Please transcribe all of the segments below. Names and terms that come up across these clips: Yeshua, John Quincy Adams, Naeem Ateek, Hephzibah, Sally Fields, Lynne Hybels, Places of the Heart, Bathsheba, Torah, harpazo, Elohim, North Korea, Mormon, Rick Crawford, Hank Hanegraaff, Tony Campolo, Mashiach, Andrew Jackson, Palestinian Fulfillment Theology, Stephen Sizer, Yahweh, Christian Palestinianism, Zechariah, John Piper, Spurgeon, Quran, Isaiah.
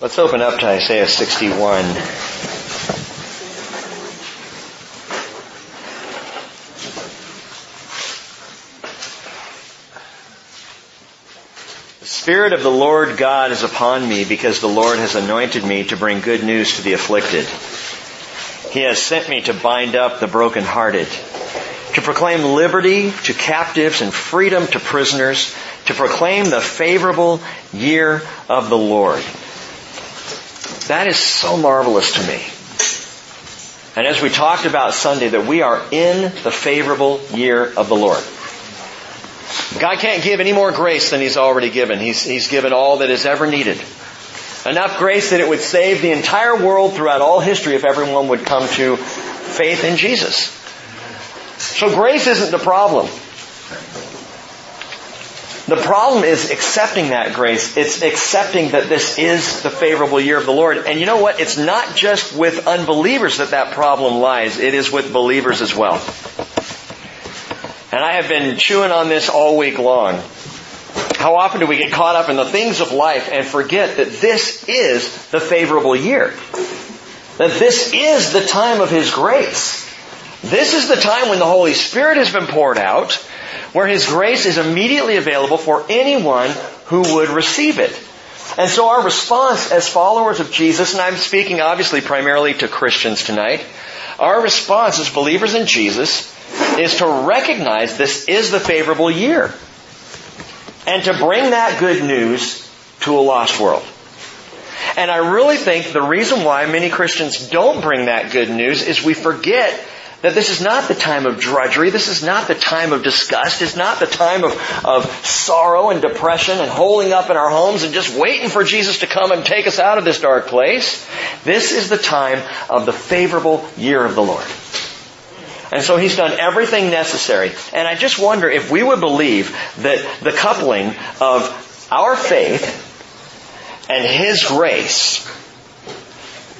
Let's open up to Isaiah 61. The Spirit of the Lord God is upon me, because the Lord has anointed me to bring good news to the afflicted. He has sent me to bind up the brokenhearted, to proclaim liberty to captives and freedom to prisoners, to proclaim the favorable year of the Lord. That is so marvelous to me. And as we talked about Sunday, that we are in the favorable year of the Lord. God can't give any more grace than He's already given. He's given all that is ever needed. Enough grace that it would save the entire world throughout all history if everyone would come to faith in Jesus. So grace isn't the problem. The problem is accepting that grace. It's accepting that this is the favorable year of the Lord. And you know what? It's not just with unbelievers that that problem lies. It is with believers as well. And I have been chewing on this all week long. How often do we get caught up in the things of life and forget that this is the favorable year? That this is the time of His grace. This is the time when the Holy Spirit has been poured out, where His grace is immediately available for anyone who would receive it. And so our response as followers of Jesus, and I'm speaking obviously primarily to Christians tonight, our response as believers in Jesus is to recognize this is the favorable year, and to bring that good news to a lost world. And I really think the reason why many Christians don't bring that good news is we forget that this is not the time of drudgery, this is not the time of disgust, it's not the time of sorrow and depression and holding up in our homes and just waiting for Jesus to come and take us out of this dark place. This is the time of the favorable year of the Lord. And so He's done everything necessary. And I just wonder if we would believe that the coupling of our faith and His grace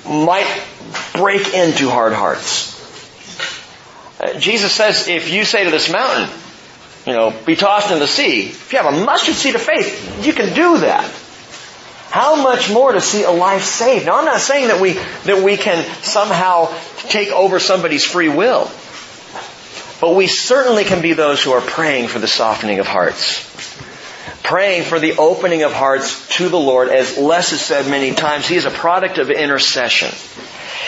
might break into hard hearts. Jesus says, if you say to this mountain, be tossed in the sea, if you have a mustard seed of faith, you can do that. How much more to see a life saved? Now, I'm not saying that we can somehow take over somebody's free will. But we certainly can be those who are praying for the softening of hearts. Praying for the opening of hearts to the Lord. As Les has said many times, He is a product of intercession.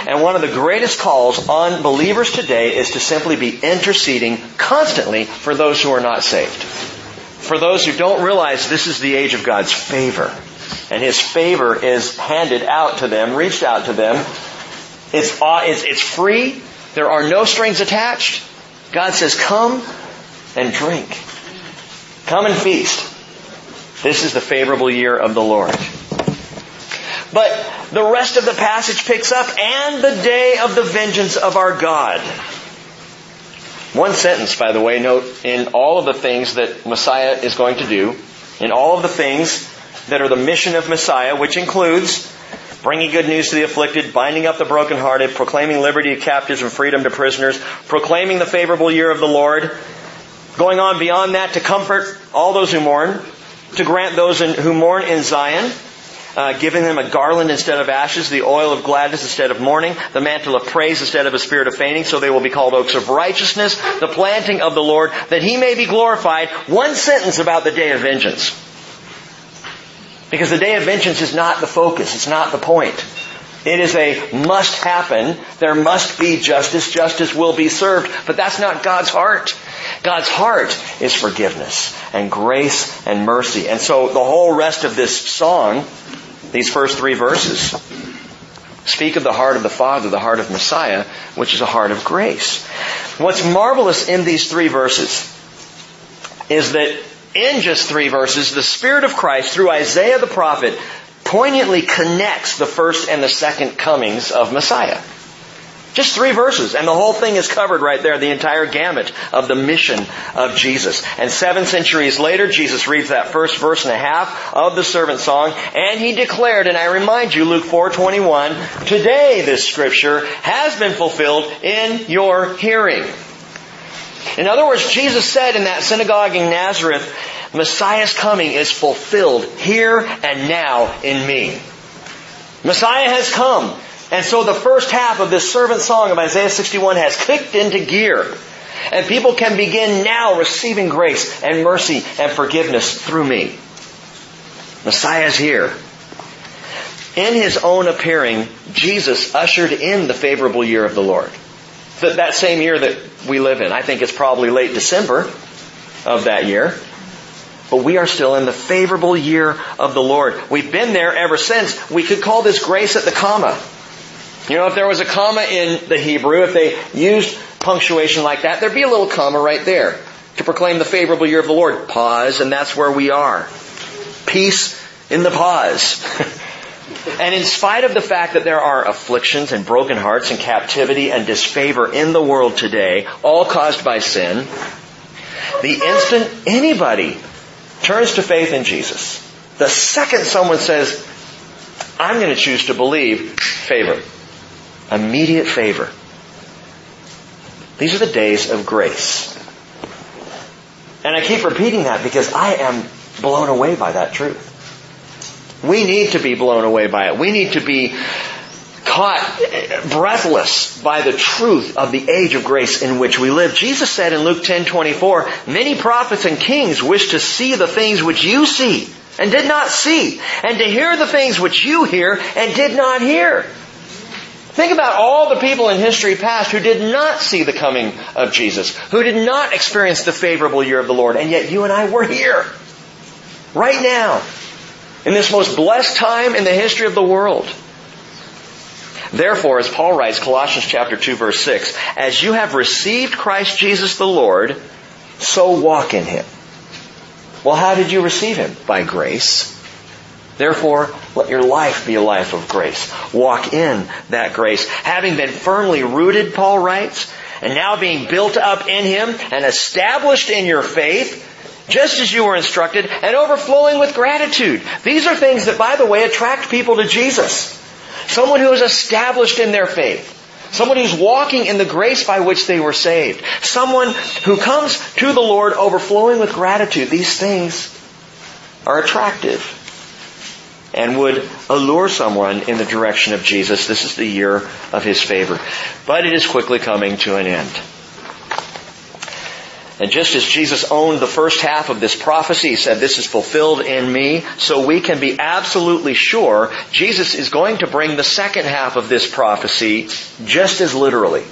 And one of the greatest calls on believers today is to simply be interceding constantly for those who are not saved. For those who don't realize this is the age of God's favor. And His favor is handed out to them, reached out to them. It's free. There are no strings attached. God says, come and drink. Come and feast. This is the favorable year of the Lord. But the rest of the passage picks up, and the day of the vengeance of our God. One sentence, by the way, note, in all of the things that Messiah is going to do, in all of the things that are the mission of Messiah, which includes bringing good news to the afflicted, binding up the brokenhearted, proclaiming liberty to captives and freedom to prisoners, proclaiming the favorable year of the Lord, going on beyond that to comfort all those who mourn, to grant those who mourn in Zion, giving them a garland instead of ashes, the oil of gladness instead of mourning, the mantle of praise instead of a spirit of fainting, so they will be called oaks of righteousness, the planting of the Lord, that He may be glorified. One sentence about the day of vengeance. Because the day of vengeance is not the focus. It's not the point. It is a must happen. There must be justice. Justice will be served. But that's not God's heart. God's heart is forgiveness and grace and mercy. And so the whole rest of this song, these first three verses, speak of the heart of the Father, the heart of Messiah, which is a heart of grace. What's marvelous in these three verses is that in just three verses, the Spirit of Christ, through Isaiah the prophet, poignantly connects the first and the second comings of Messiah. Just three verses, and the whole thing is covered right there, the entire gamut of the mission of Jesus. And 7 centuries later, Jesus reads that first verse and a half of the servant song, and He declared, and I remind you, Luke 4:21, today this Scripture has been fulfilled in your hearing. In other words, Jesus said in that synagogue in Nazareth, Messiah's coming is fulfilled here and now in me. Messiah has come. And so the first half of this servant song of Isaiah 61 has clicked into gear. And people can begin now receiving grace and mercy and forgiveness through me. Messiah is here. In His own appearing, Jesus ushered in the favorable year of the Lord. That same year that we live in. I think it's probably late December of that year. But we are still in the favorable year of the Lord. We've been there ever since. We could call this grace at the comma. You know, if there was a comma in the Hebrew, if they used punctuation like that, there'd be a little comma right there to proclaim the favorable year of the Lord. Pause, and that's where we are. Peace in the pause. And in spite of the fact that there are afflictions and broken hearts and captivity and disfavor in the world today, all caused by sin, the instant anybody turns to faith in Jesus, the second someone says, I'm going to choose to believe, favor. Immediate favor. These are the days of grace. And I keep repeating that because I am blown away by that truth. We need to be blown away by it. We need to be caught breathless by the truth of the age of grace in which we live. Jesus said in Luke 10:24, many prophets and kings wished to see the things which you see and did not see, and to hear the things which you hear and did not hear. Think about all the people in history past who did not see the coming of Jesus, who did not experience the favorable year of the Lord, and yet you and I were here, right now, in this most blessed time in the history of the world. Therefore, as Paul writes, Colossians chapter 2, verse 6, as you have received Christ Jesus the Lord, so walk in Him. Well, how did you receive Him? By grace. Therefore, let your life be a life of grace. Walk in that grace. Having been firmly rooted, Paul writes, and now being built up in Him and established in your faith, just as you were instructed, and overflowing with gratitude. These are things that, by the way, attract people to Jesus. Someone who is established in their faith. Someone who's walking in the grace by which they were saved. Someone who comes to the Lord overflowing with gratitude. These things are attractive and would allure someone in the direction of Jesus. This is the year of His favor. But it is quickly coming to an end. And just as Jesus owned the first half of this prophecy, He said, this is fulfilled in me, so we can be absolutely sure Jesus is going to bring the second half of this prophecy just as literally.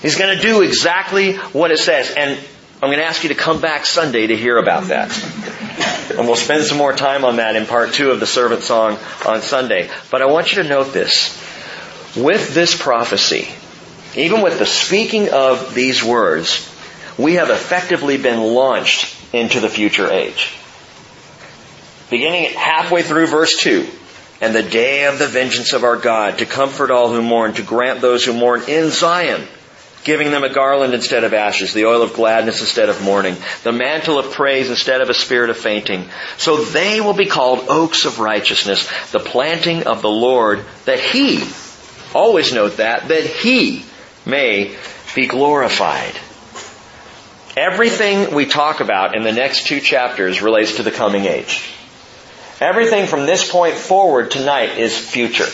He's going to do exactly what it says. And I'm going to ask you to come back Sunday to hear about that. And we'll spend some more time on that in part 2 of the Servant Song on Sunday. But I want you to note this. With this prophecy, even with the speaking of these words, we have effectively been launched into the future age. Beginning halfway through verse 2, and the day of the vengeance of our God, to comfort all who mourn, to grant those who mourn in Zion, giving them a garland instead of ashes, the oil of gladness instead of mourning, the mantle of praise instead of a spirit of fainting. So they will be called oaks of righteousness, the planting of the Lord, that He, always note that He may be glorified. Everything we talk about in the next 2 chapters relates to the coming age. Everything from this point forward tonight is future.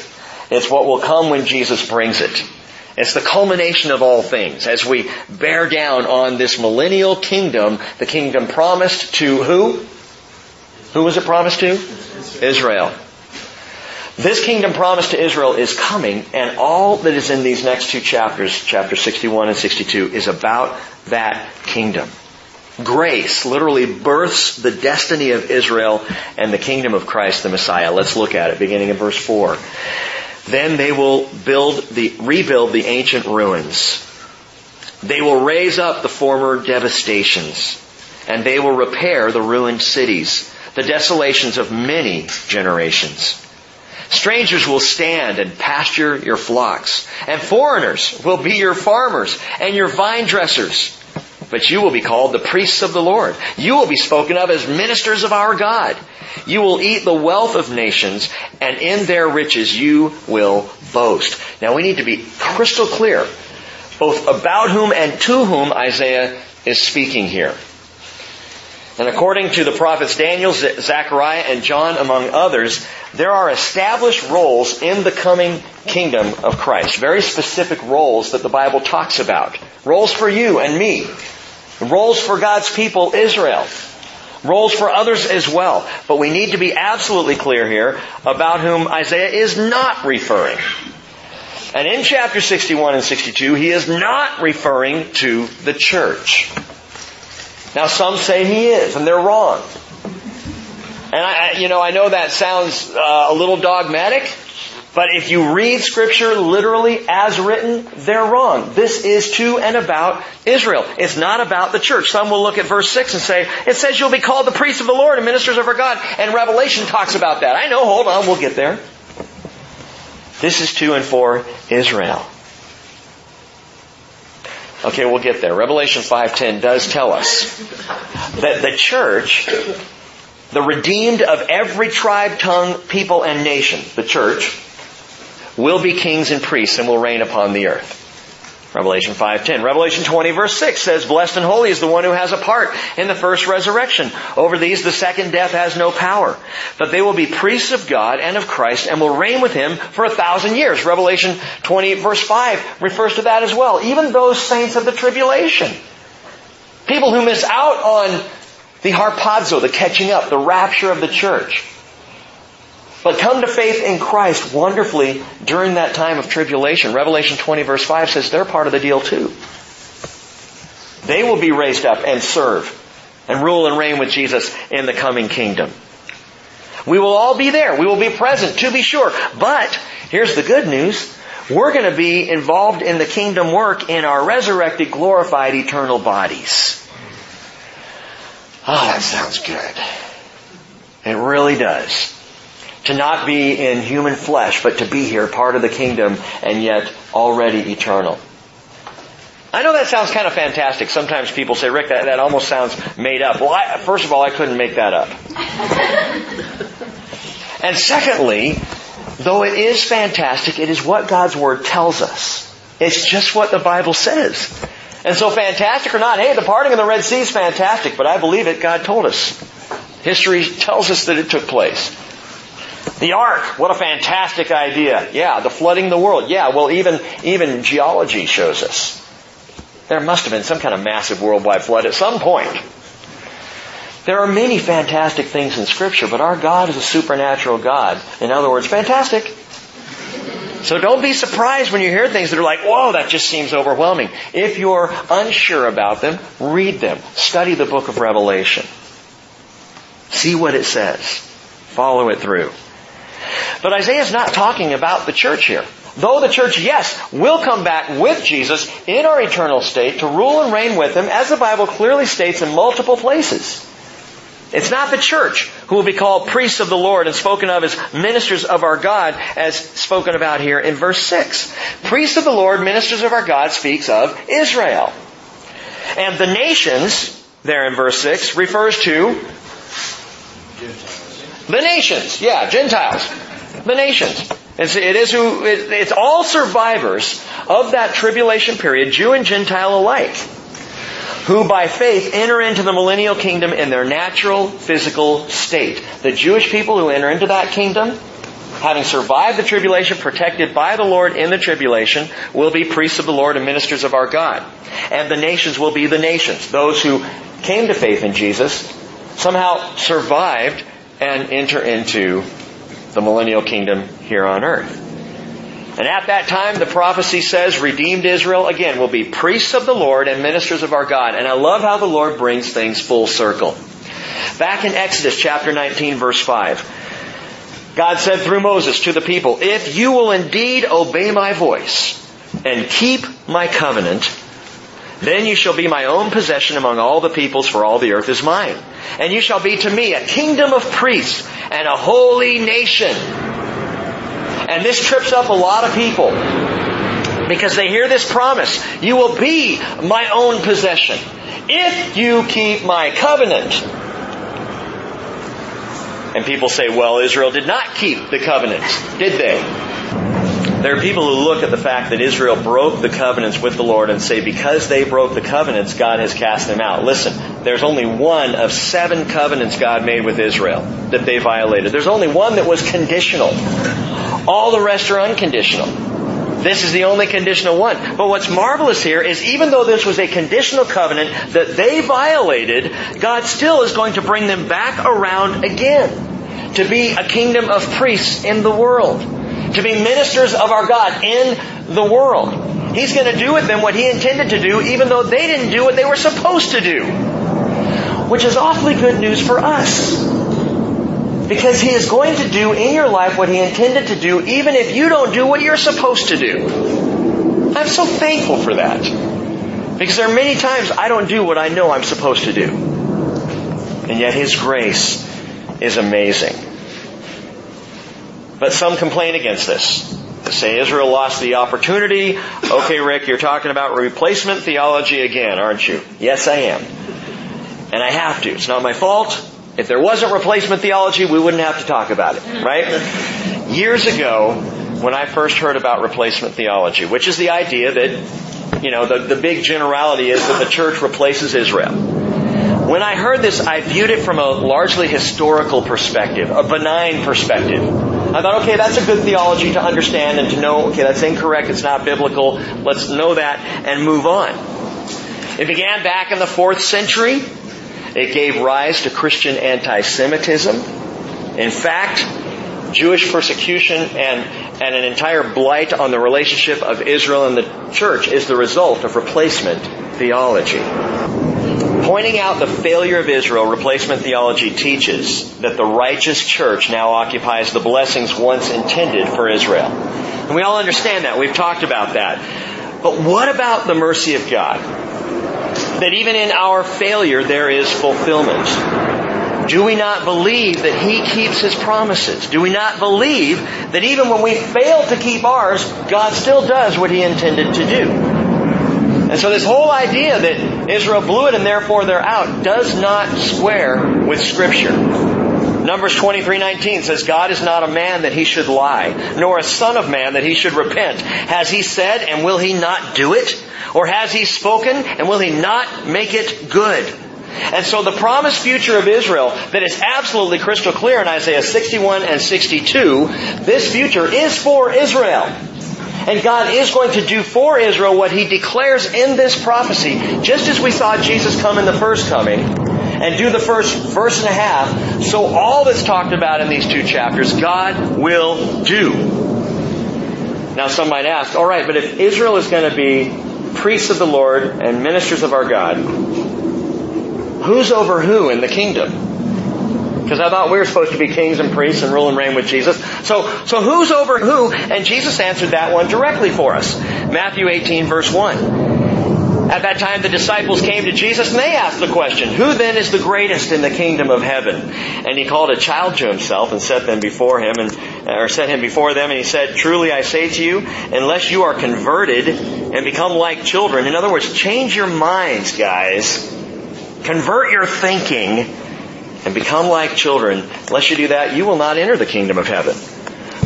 It's what will come when Jesus brings it. It's the culmination of all things as we bear down on this millennial kingdom, the kingdom promised to who? Who was it promised to? Israel. This kingdom promised to Israel is coming, and all that is in these next 2 chapters, chapter 61 and 62, is about that kingdom. Grace literally births the destiny of Israel and the kingdom of Christ the Messiah. Let's look at it, beginning in verse 4. Then they will rebuild the ancient ruins. They will raise up the former devastations, and they will repair the ruined cities, the desolations of many generations. Strangers will stand and pasture your flocks, and foreigners will be your farmers and your vine dressers. But you will be called the priests of the Lord. You will be spoken of as ministers of our God. You will eat the wealth of nations, and in their riches you will boast. Now we need to be crystal clear, both about whom and to whom Isaiah is speaking here. And according to the prophets Daniel, Zechariah, and John, among others, there are established roles in the coming kingdom of Christ. Very specific roles that the Bible talks about. Roles for you and me. Roles for God's people, Israel. Roles for others as well. But we need to be absolutely clear here about whom Isaiah is not referring. And in chapter 61 and 62, he is not referring to the church. Now, some say he is, and they're wrong. And I know that sounds a little dogmatic, but if you read Scripture literally as written, they're wrong. This is to and about Israel. It's not about the church. Some will look at verse 6 and say, it says you'll be called the priests of the Lord and ministers of our God, and Revelation talks about that. I know, hold on, we'll get there. This is to and for Israel. Okay, we'll get there. Revelation 5:10 does tell us that the church, the redeemed of every tribe, tongue, people, and nation, the church, will be kings and priests and will reign upon the earth. Revelation 5:10. Revelation 20 verse 6 says, Blessed and holy is the one who has a part in the first resurrection. Over these the second death has no power. But they will be priests of God and of Christ and will reign with Him for 1,000 years. Revelation 20 verse 5 refers to that as well. Even those saints of the tribulation. People who miss out on the harpazo, the catching up, the rapture of the church. But come to faith in Christ wonderfully during that time of tribulation. Revelation 20 verse 5 says they're part of the deal too. They will be raised up and serve and rule and reign with Jesus in the coming kingdom. We will all be there. We will be present, to be sure. But here's the good news. We're going to be involved in the kingdom work in our resurrected, glorified, eternal bodies. Oh, that sounds good. It really does. To not be in human flesh, but to be here, part of the kingdom, and yet already eternal. I know that sounds kind of fantastic. Sometimes people say, Rick, that almost sounds made up. Well, first of all, I couldn't make that up. And secondly, though it is fantastic, it is what God's Word tells us. It's just what the Bible says. And so fantastic or not, hey, the parting of the Red Sea is fantastic, but I believe it. God told us. History tells us that it took place. The ark, what a fantastic idea. Yeah, the flooding the world. Yeah, well, even geology shows us. There must have been some kind of massive worldwide flood at some point. There are many fantastic things in Scripture, but our God is a supernatural God. In other words, fantastic. So don't be surprised when you hear things that are like, whoa, that just seems overwhelming. If you're unsure about them, read them. Study the book of Revelation. See what it says. Follow it through. But Isaiah's not talking about the church here. Though the church, yes, will come back with Jesus in our eternal state to rule and reign with Him, as the Bible clearly states in multiple places. It's not the church who will be called priests of the Lord and spoken of as ministers of our God, as spoken about here in verse 6. Priests of the Lord, ministers of our God speaks of Israel. And the nations, there in verse 6, refers to the nations. Yeah, Gentiles. The nations. It's all survivors of that tribulation period, Jew and Gentile alike, who by faith enter into the millennial kingdom in their natural physical state. The Jewish people who enter into that kingdom, having survived the tribulation, protected by the Lord in the tribulation, will be priests of the Lord and ministers of our God. And the nations will be the nations, those who came to faith in Jesus, somehow survived and enter into the millennial kingdom here on earth. And at that time, the prophecy says, redeemed Israel, again, will be priests of the Lord and ministers of our God. And I love how the Lord brings things full circle. Back in Exodus chapter 19, verse 5, God said through Moses to the people, if you will indeed obey my voice and keep my covenant, then you shall be my own possession among all the peoples, for all the earth is mine. And you shall be to me a kingdom of priests and a holy nation. And this trips up a lot of people, because they hear this promise. You will be my own possession if you keep my covenant. And people say, well, Israel did not keep the covenant, did they? There are people who look at the fact that Israel broke the covenants with the Lord and say, because they broke the covenants, God has cast them out. Listen, there's only one of 7 covenants God made with Israel that they violated. There's only one that was conditional. All the rest are unconditional. This is the only conditional one. But what's marvelous here is even though this was a conditional covenant that they violated, God still is going to bring them back around again to be a kingdom of priests in the world, to be ministers of our God in the world. He's going to do with them what He intended to do, even though they didn't do what they were supposed to do, which is awfully good news for us. Because He is going to do in your life what He intended to do, even if you don't do what you're supposed to do. I'm so thankful for that. Because there are many times I don't do what I know I'm supposed to do. And yet His grace is amazing. But some complain against this. They say Israel lost the opportunity. Okay, Rick, you're talking about replacement theology again, aren't you? Yes, I am. And I have to. It's not my fault. If there wasn't replacement theology, we wouldn't have to talk about it, right? Years ago, when I first heard about replacement theology, which is the idea that, the big generality is that the church replaces Israel. When I heard this, I viewed it from a largely historical perspective, a benign perspective. I thought, okay, that's a good theology to understand and to know, okay, that's incorrect, it's not biblical, let's know that and move on. It began back in the 4th century. It gave rise to Christian anti-Semitism. In fact, Jewish persecution and an entire blight on the relationship of Israel and the church is the result of replacement theology. Pointing out the failure of Israel, replacement theology teaches that the righteous church now occupies the blessings once intended for Israel. And we all understand that. We've talked about that. But what about the mercy of God? That even in our failure, there is fulfillment. Do we not believe that He keeps His promises? Do we not believe that even when we fail to keep ours, God still does what He intended to do? And so this whole idea that Israel blew it and therefore they're out does not square with Scripture. Numbers 23:19 says, God is not a man that He should lie, nor a son of man that He should repent. Has He said, and will He not do it? Or has He spoken, and will He not make it good? And so the promised future of Israel that is absolutely crystal clear in Isaiah 61 and 62, this future is for Israel. And God is going to do for Israel what He declares in this prophecy, just as we saw Jesus come in the first coming and do the first verse and a half. So all that's talked about in these 2 chapters, God will do. Now some might ask, all right, but if Israel is going to be priests of the Lord and ministers of our God, who's over who in the kingdom? Because I thought we were supposed to be kings and priests and rule and reign with Jesus. So who's over who? And Jesus answered that one directly for us. Matthew 18, verse 1. At that time the disciples came to Jesus and they asked the question, who then is the greatest in the kingdom of heaven? And He called a child to Himself and set him before them, and He said, truly I say to you, unless you are converted and become like children. In other words, change your minds, guys. Convert your thinking and become like children. Unless you do that, you will not enter the kingdom of heaven.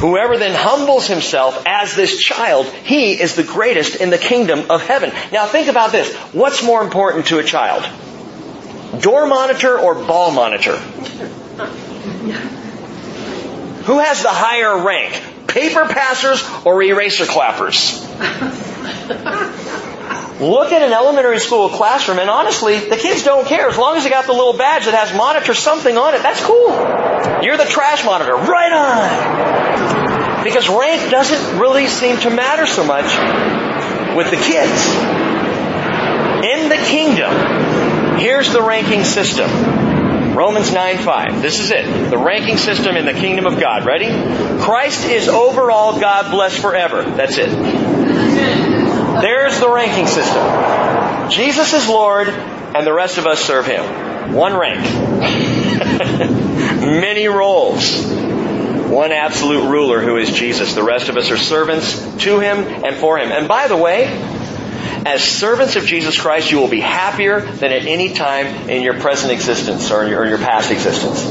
Whoever then humbles himself as this child, he is the greatest in the kingdom of heaven. Now think about this. What's more important to a child? Door monitor or ball monitor? Who has the higher rank? Paper passers or eraser clappers? Look at an elementary school classroom and honestly, the kids don't care. As long as they got the little badge that has monitor something on it, that's cool. You're the trash monitor. Right on! Because rank doesn't really seem to matter so much with the kids. In the kingdom, here's the ranking system. Romans 9:5. This is it. The ranking system in the kingdom of God. Ready? Christ is overall, God bless forever. That's it. There's the ranking system. Jesus is Lord, and the rest of us serve Him. One rank. Many roles. One absolute ruler who is Jesus. The rest of us are servants to Him and for Him. And by the way, As servants of Jesus Christ, you will be happier than at any time in your present existence or in your past existence.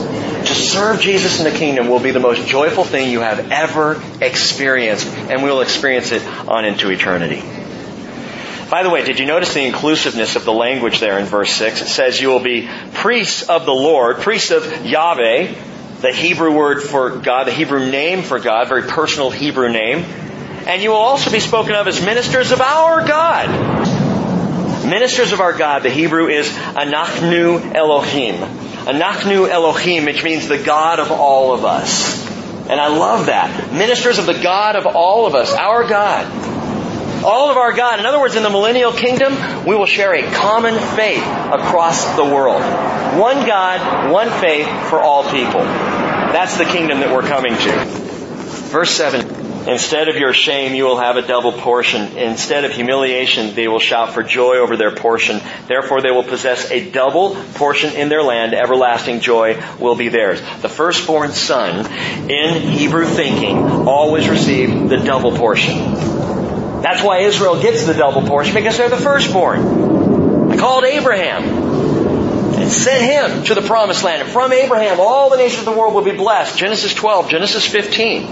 To serve Jesus in the kingdom will be the most joyful thing you have ever experienced, and we'll experience it on into eternity. By the way, did you notice the inclusiveness of the language there in verse 6? It says you will be priests of the Lord, priests of Yahweh, the Hebrew word for God, the Hebrew name for God, very personal Hebrew name. And you will also be spoken of as ministers of our God. Ministers of our God, the Hebrew is Anachnu Elohim. Anachnu Elohim, which means the God of all of us. And I love that. Ministers of the God of all of us, our God. All of our God. In other words, in the millennial kingdom, we will share a common faith across the world. One God, one faith for all people. That's the kingdom that we're coming to. Verse 7, instead of your shame, you will have a double portion. Instead of humiliation, they will shout for joy over their portion. Therefore, they will possess a double portion in their land. Everlasting joy will be theirs. The firstborn son, in Hebrew thinking, always received the double portion. That's why Israel gets the double portion, because they're the firstborn. I called Abraham and sent him to the promised land. And from Abraham, all the nations of the world will be blessed. Genesis 12, Genesis 15.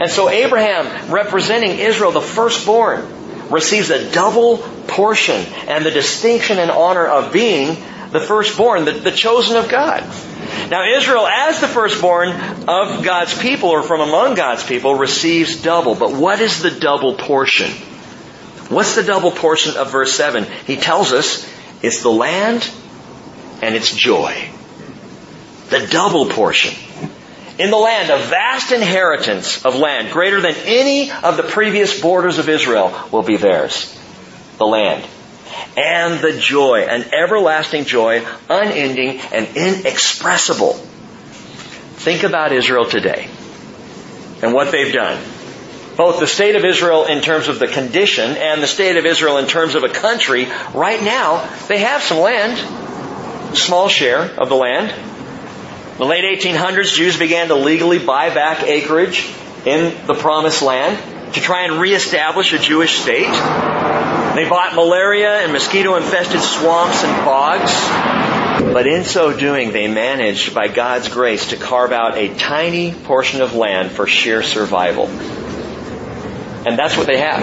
And so Abraham, representing Israel, the firstborn, receives a double portion and the distinction and honor of being the firstborn, the chosen of God. Now Israel, as the firstborn of God's people or from among God's people, receives double. But what is the double portion? What's the double portion of verse 7? He tells us it's the land and it's joy. The double portion. In the land, a vast inheritance of land greater than any of the previous borders of Israel will be theirs. The land. And the joy, an everlasting joy, unending and inexpressible. Think about Israel today and what they've done. Both the state of Israel in terms of the condition and the state of Israel in terms of a country, right now, they have some land, small share of the land. In the late 1800s, Jews began to legally buy back acreage in the Promised Land to try and reestablish a Jewish state. They bought malaria and mosquito-infested swamps and bogs. But in so doing, they managed, by God's grace, to carve out a tiny portion of land for sheer survival. And that's what they have.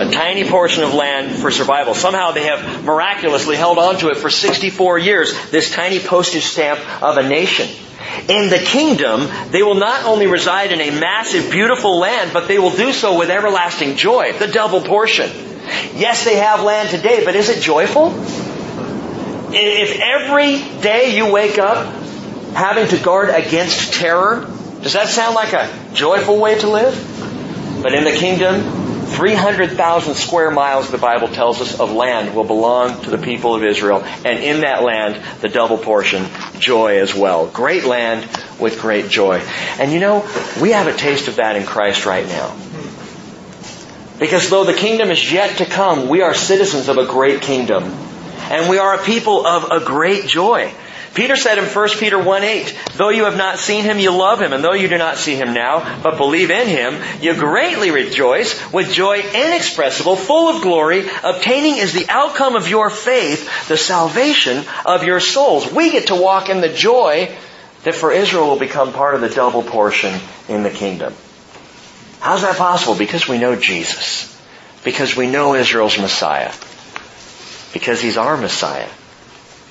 A tiny portion of land for survival. Somehow they have miraculously held on to it for 64 years, this tiny postage stamp of a nation. In the kingdom, they will not only reside in a massive, beautiful land, but they will do so with everlasting joy, the double portion. Yes, they have land today, but is it joyful? If every day you wake up having to guard against terror, does that sound like a joyful way to live? But in the kingdom, 300,000 square miles, the Bible tells us, of land will belong to the people of Israel. And in that land, the double portion, joy as well. Great land with great joy. And you know, we have a taste of that in Christ right now. Because though the kingdom is yet to come, we are citizens of a great kingdom. And we are a people of a great joy. Peter said in 1 Peter 1:8, though you have not seen Him, you love Him. And though you do not see Him now, but believe in Him, you greatly rejoice with joy inexpressible, full of glory, obtaining is the outcome of your faith, the salvation of your souls. We get to walk in the joy that for Israel will become part of the double portion in the kingdom. How's that possible? Because we know Jesus. Because we know Israel's Messiah. Because He's our Messiah,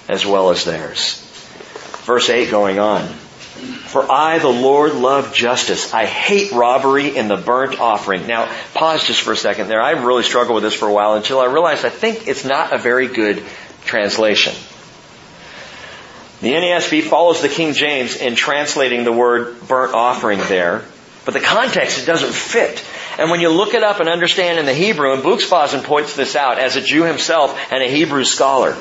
as well as theirs. Verse 8 going on. For I, the Lord, love justice. I hate robbery in the burnt offering. Now, pause just for a second there. I really struggled with this for a while until I realized I think it's not a very good translation. The NASB follows the King James in translating the word burnt offering there. But the context, it doesn't fit. And when you look it up and understand in the Hebrew, and Buxbaum points this out as a Jew himself and a Hebrew scholar.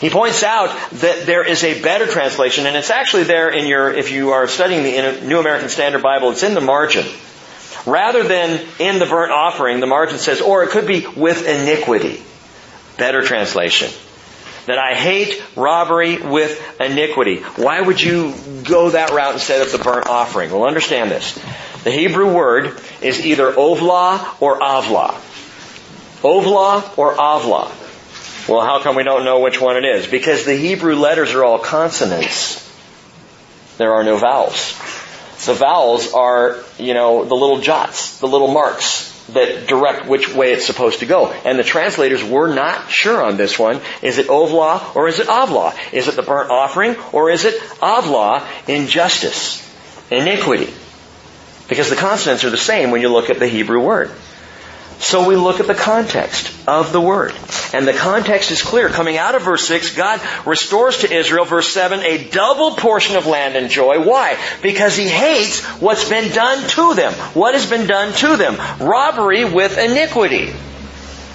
He points out that there is a better translation, and it's actually there in your, if you are studying the New American Standard Bible, it's in the margin. Rather than in the burnt offering, the margin says, or it could be with iniquity. Better translation. That I hate robbery with iniquity. Why would you go that route instead of the burnt offering? Well, understand this. The Hebrew word is either ovlah or avlah. Ovla or Avla? Well, how come we don't know which one it is? Because the Hebrew letters are all consonants. There are no vowels. The vowels are, the little jots, the little marks that direct which way it's supposed to go. And the translators were not sure on this one. Is it Ovla or is it Avla? Is it the burnt offering or is it Avla, injustice, iniquity? Because the consonants are the same when you look at the Hebrew word. So we look at the context of the word. And the context is clear. Coming out of verse 6, God restores to Israel, verse 7, a double portion of land and joy. Why? Because He hates what's been done to them. What has been done to them? Robbery with iniquity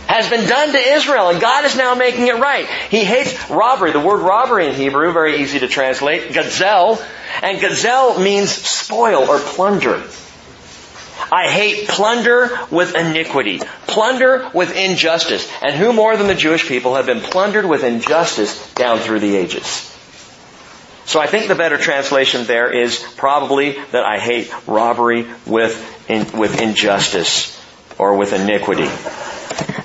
has been done to Israel, and God is now making it right. He hates robbery. The word robbery in Hebrew, very easy to translate, gazel. And gazel means spoil or plunder. I hate plunder with iniquity, plunder with injustice. And who more than the Jewish people have been plundered with injustice down through the ages? So I think the better translation there is probably that I hate robbery with injustice or with iniquity.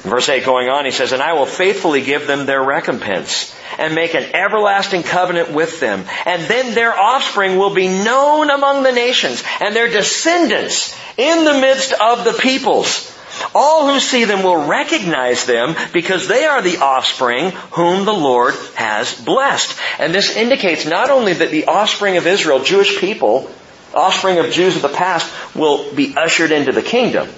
Verse 8 going on, he says, "And I will faithfully give them their recompense and make an everlasting covenant with them. And then their offspring will be known among the nations and their descendants in the midst of the peoples. All who see them will recognize them because they are the offspring whom the Lord has blessed." And this indicates not only that the offspring of Israel, Jewish people, offspring of Jews of the past, will be ushered into the kingdom.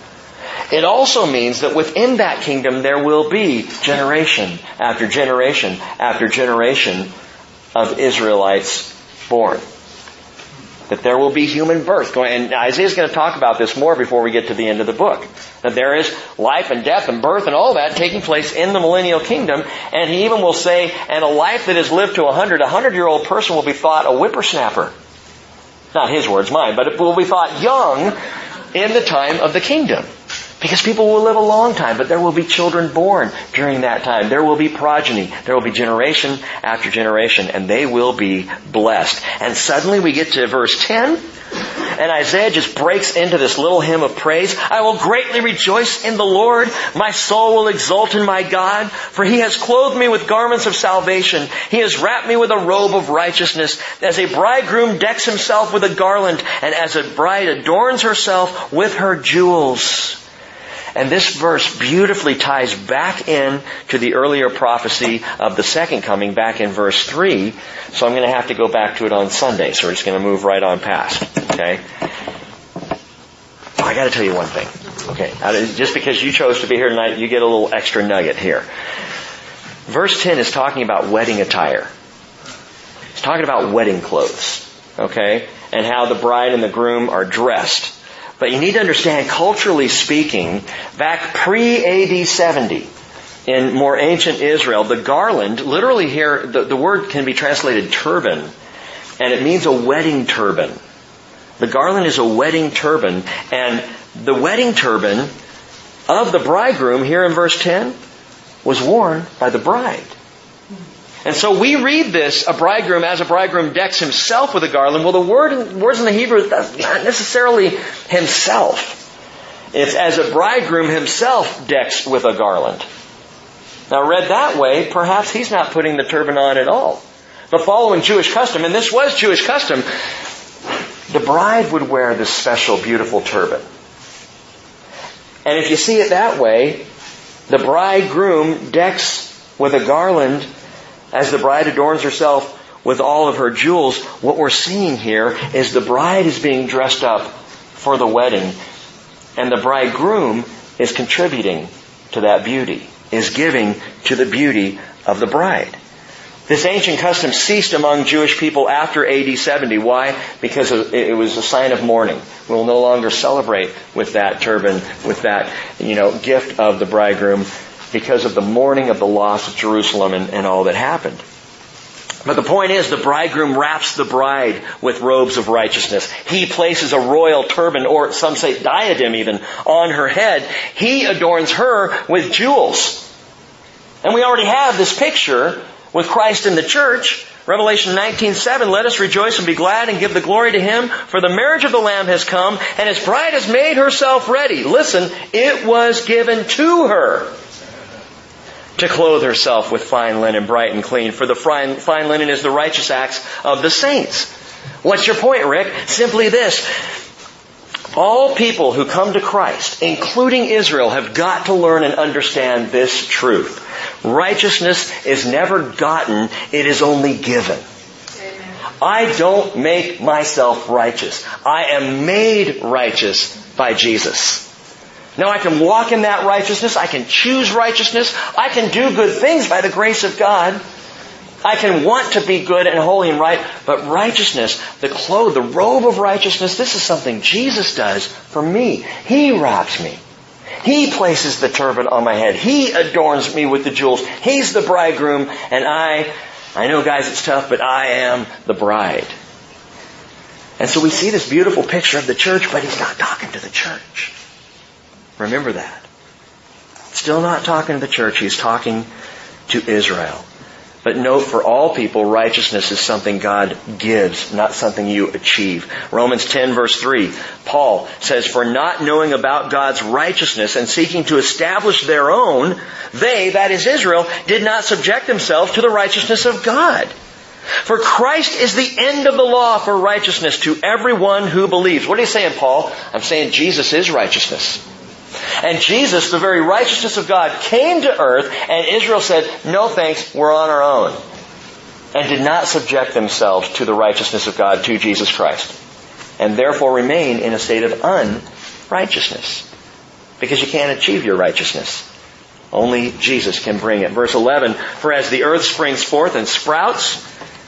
It also means that within that kingdom there will be generation after generation after generation of Israelites born. That there will be human birth. And Isaiah's going to talk about this more before we get to the end of the book. That there is life and death and birth and all that taking place in the millennial kingdom. And he even will say, and a life that is lived to 100, a 100-year-old person will be thought a whippersnapper. Not his words, mine, but it will be thought young in the time of the kingdom. Because people will live a long time, but there will be children born during that time. There will be progeny. There will be generation after generation, and they will be blessed. And suddenly we get to verse 10, and Isaiah just breaks into this little hymn of praise. "I will greatly rejoice in the Lord. My soul will exult in my God, for He has clothed me with garments of salvation. He has wrapped me with a robe of righteousness, as a bridegroom decks himself with a garland, and as a bride adorns herself with her jewels." And this verse beautifully ties back in to the earlier prophecy of the second coming back in verse 3. So I'm going to have to go back to it on Sunday. So we're just going to move right on past. Okay? I got to tell you one thing. Okay? Just because you chose to be here tonight, you get a little extra nugget here. Verse 10 is talking about wedding attire. It's talking about wedding clothes. Okay? And how the bride and the groom are dressed. But you need to understand, culturally speaking, back pre-AD 70, in more ancient Israel, the garland, literally here, the word can be translated turban, and it means a wedding turban. The garland is a wedding turban, and the wedding turban of the bridegroom, here in verse 10, was worn by the bride. And so we read this, a bridegroom, as a bridegroom decks himself with a garland. Well, the words in the Hebrew, that's not necessarily himself. It's as a bridegroom himself decks with a garland. Now read that way, perhaps he's not putting the turban on at all. But following Jewish custom, and this was Jewish custom, the bride would wear this special, beautiful turban. And if you see it that way, the bridegroom decks with a garland as the bride adorns herself with all of her jewels. What we're seeing here is the bride is being dressed up for the wedding, and the bridegroom is contributing to that beauty, is giving to the beauty of the bride. This ancient custom ceased among Jewish people after AD 70. Why? Because it was a sign of mourning. We will no longer celebrate with that turban, with that, gift of the bridegroom, because of the mourning of the loss of Jerusalem and all that happened. But the point is, the bridegroom wraps the bride with robes of righteousness. He places a royal turban, or some say diadem even, on her head. He adorns her with jewels. And we already have this picture with Christ in the church. Revelation 19:7, "Let us rejoice and be glad and give the glory to Him, for the marriage of the Lamb has come, and His bride has made herself ready." Listen, it was given to her. to clothe herself with fine linen, bright and clean, for the fine linen is the righteous acts of the saints. What's your point, Rick? Simply this. All people who come to Christ, including Israel, have got to learn and understand this truth. Righteousness is never gotten, it is only given. I don't make myself righteous. I am made righteous by Jesus. Now I can walk in that righteousness. I can choose righteousness. I can do good things by the grace of God. I can want to be good and holy and right, but righteousness, the cloth, the robe of righteousness, this is something Jesus does for me. He wraps me. He places the turban on my head. He adorns me with the jewels. He's the bridegroom, and I know guys it's tough, but I am the bride. And so we see this beautiful picture of the church, but he's not talking to the church. Remember that. Still not talking to the church, he's talking to Israel. But note, for all people, righteousness is something God gives, not something you achieve. Romans 10 verse 3, Paul says, "For not knowing about God's righteousness and seeking to establish their own, they, that is Israel, did not subject themselves to the righteousness of God. For Christ is the end of the law for righteousness to everyone who believes." What are you saying, Paul? I'm saying Jesus is righteousness. And Jesus, the very righteousness of God, came to earth, and Israel said, "No thanks, we're on our own." And did not subject themselves to the righteousness of God, to Jesus Christ. And therefore remain in a state of unrighteousness. Because you can't achieve your righteousness. Only Jesus can bring it. Verse 11, "For as the earth springs forth and sprouts,"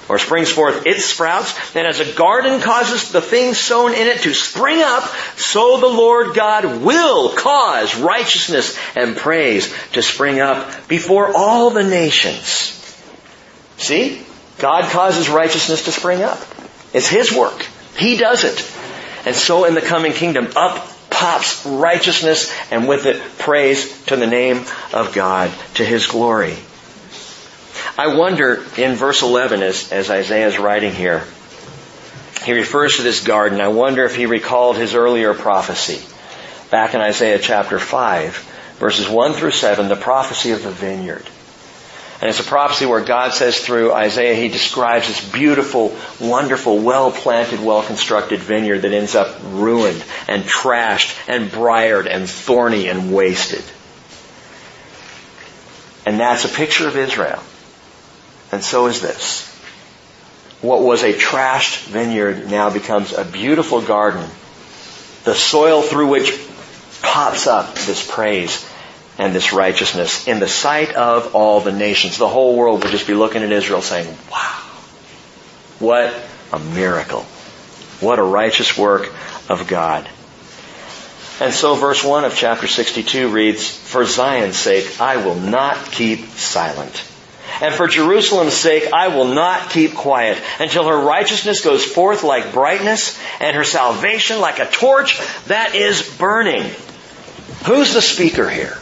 or springs forth its sprouts, "and as a garden causes the things sown in it to spring up, so the Lord God will cause righteousness and praise to spring up before all the nations." See? God causes righteousness to spring up. It's His work. He does it. And so in the coming kingdom, up pops righteousness, and with it praise to the name of God, to His glory. I wonder, in verse 11, as Isaiah is writing here, he refers to this garden. I wonder if he recalled his earlier prophecy. Back in Isaiah chapter 5, verses 1 through 7, the prophecy of the vineyard. And it's a prophecy where God says through Isaiah, He describes this beautiful, wonderful, well-planted, well-constructed vineyard that ends up ruined and trashed and briared and thorny and wasted. And that's a picture of Israel. And so is this. What was a trashed vineyard now becomes a beautiful garden. The soil through which pops up this praise and this righteousness in the sight of all the nations. The whole world would just be looking at Israel saying, "Wow, what a miracle. What a righteous work of God." And so verse 1 of chapter 62 reads, "For Zion's sake, I will not keep silent. And for Jerusalem's sake, I will not keep quiet until her righteousness goes forth like brightness and her salvation like a torch that is burning." Who's the speaker here?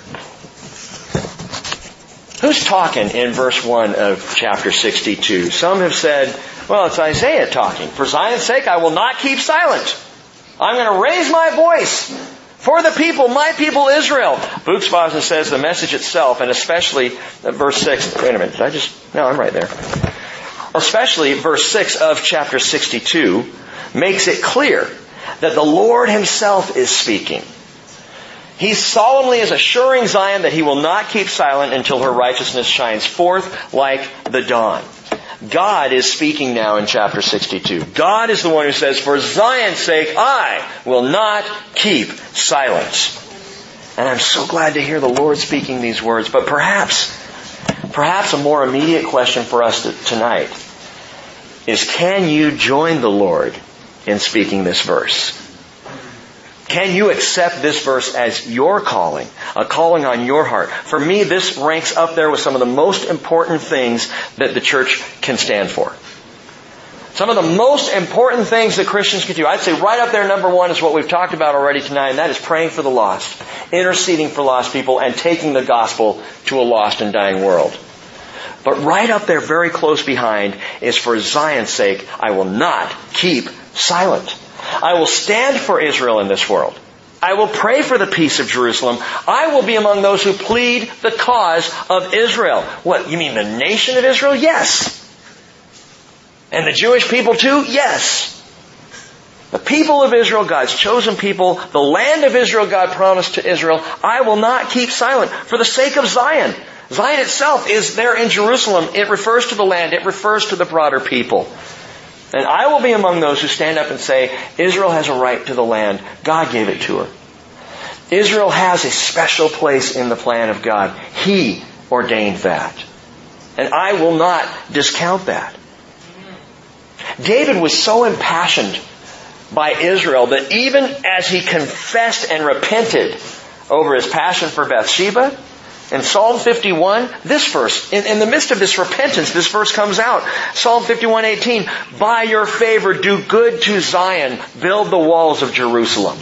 Who's talking in verse 1 of chapter 62? Some have said, well, it's Isaiah talking. "For Zion's sake, I will not keep silent. I'm going to raise my voice for the people, my people Israel." Buxbausen says the message itself, and especially verse 6. Wait a minute, No, I'm right there. Especially verse 6 of chapter 62 makes it clear that the Lord Himself is speaking. He solemnly is assuring Zion that He will not keep silent until her righteousness shines forth like the dawn. God is speaking now in chapter 62. God is the one who says, "For Zion's sake, I will not keep silence." And I'm so glad to hear the Lord speaking these words. But perhaps a more immediate question for us tonight is, can you join the Lord in speaking this verse? Can you accept this verse as your calling, a calling on your heart? For me, this ranks up there with some of the most important things that the church can stand for. Some of the most important things that Christians can do. I'd say right up there, number one, is what we've talked about already tonight, and that is praying for the lost, interceding for lost people, and taking the gospel to a lost and dying world. But right up there, very close behind, is "For Zion's sake, I will not keep silent. I will stand for Israel in this world. I will pray for the peace of Jerusalem. I will be among those who plead the cause of Israel. What, you mean the nation of Israel? Yes. And the Jewish people too? Yes. The people of Israel, God's chosen people, the land of Israel God promised to Israel, I will not keep silent for the sake of Zion. Zion itself is there in Jerusalem. It refers to the land. It refers to the broader people. And I will be among those who stand up and say, Israel has a right to the land. God gave it to her. Israel has a special place in the plan of God. He ordained that. And I will not discount that. David was so impassioned by Israel that even as he confessed and repented over his passion for Bathsheba, in Psalm 51, this verse, in the midst of this repentance, this verse comes out. Psalm 51:18, by your favor do good to Zion, build the walls of Jerusalem.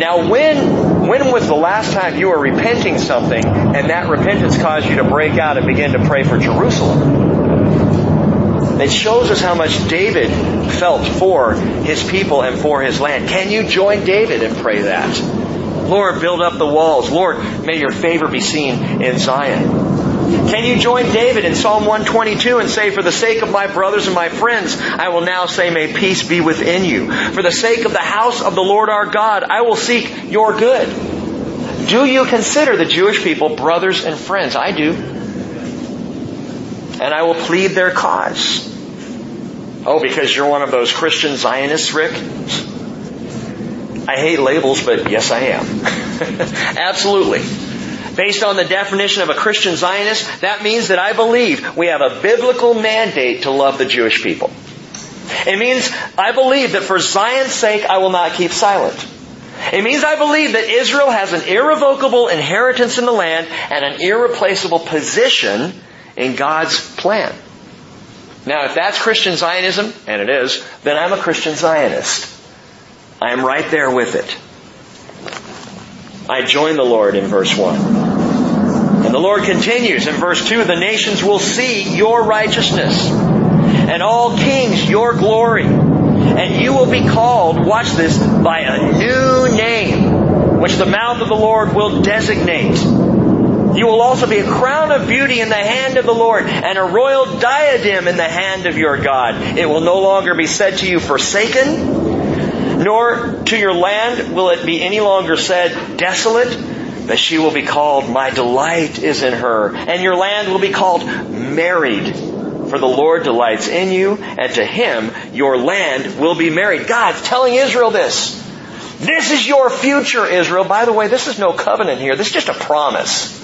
Now when was the last time you were repenting something and that repentance caused you to break out and begin to pray for Jerusalem? It shows us how much David felt for his people and for his land. Can you join David and pray that? Lord, build up the walls. Lord, may your favor be seen in Zion. Can you join David in Psalm 122 and say, for the sake of my brothers and my friends, I will now say, may peace be within you. For the sake of the house of the Lord our God, I will seek your good. Do you consider the Jewish people brothers and friends? I do. And I will plead their cause. Oh, because you're one of those Christian Zionists, Rick? I hate labels, but yes, I am. Absolutely. Based on the definition of a Christian Zionist, that means that I believe we have a biblical mandate to love the Jewish people. It means I believe that for Zion's sake, I will not keep silent. It means I believe that Israel has an irrevocable inheritance in the land and an irreplaceable position in God's plan. Now, if that's Christian Zionism, and it is, then I'm a Christian Zionist. I am right there with it. I join the Lord in verse 1. And the Lord continues in verse 2, the nations will see your righteousness and all kings your glory. And you will be called, watch this, by a new name, which the mouth of the Lord will designate. You will also be a crown of beauty in the hand of the Lord and a royal diadem in the hand of your God. It will no longer be said to you, forsaken, nor to your land will it be any longer said, desolate, but she will be called, my delight is in her. And your land will be called, married, for the Lord delights in you, and to Him your land will be married. God's telling Israel this. This is your future, Israel. By the way, this is no covenant here. This is just a promise.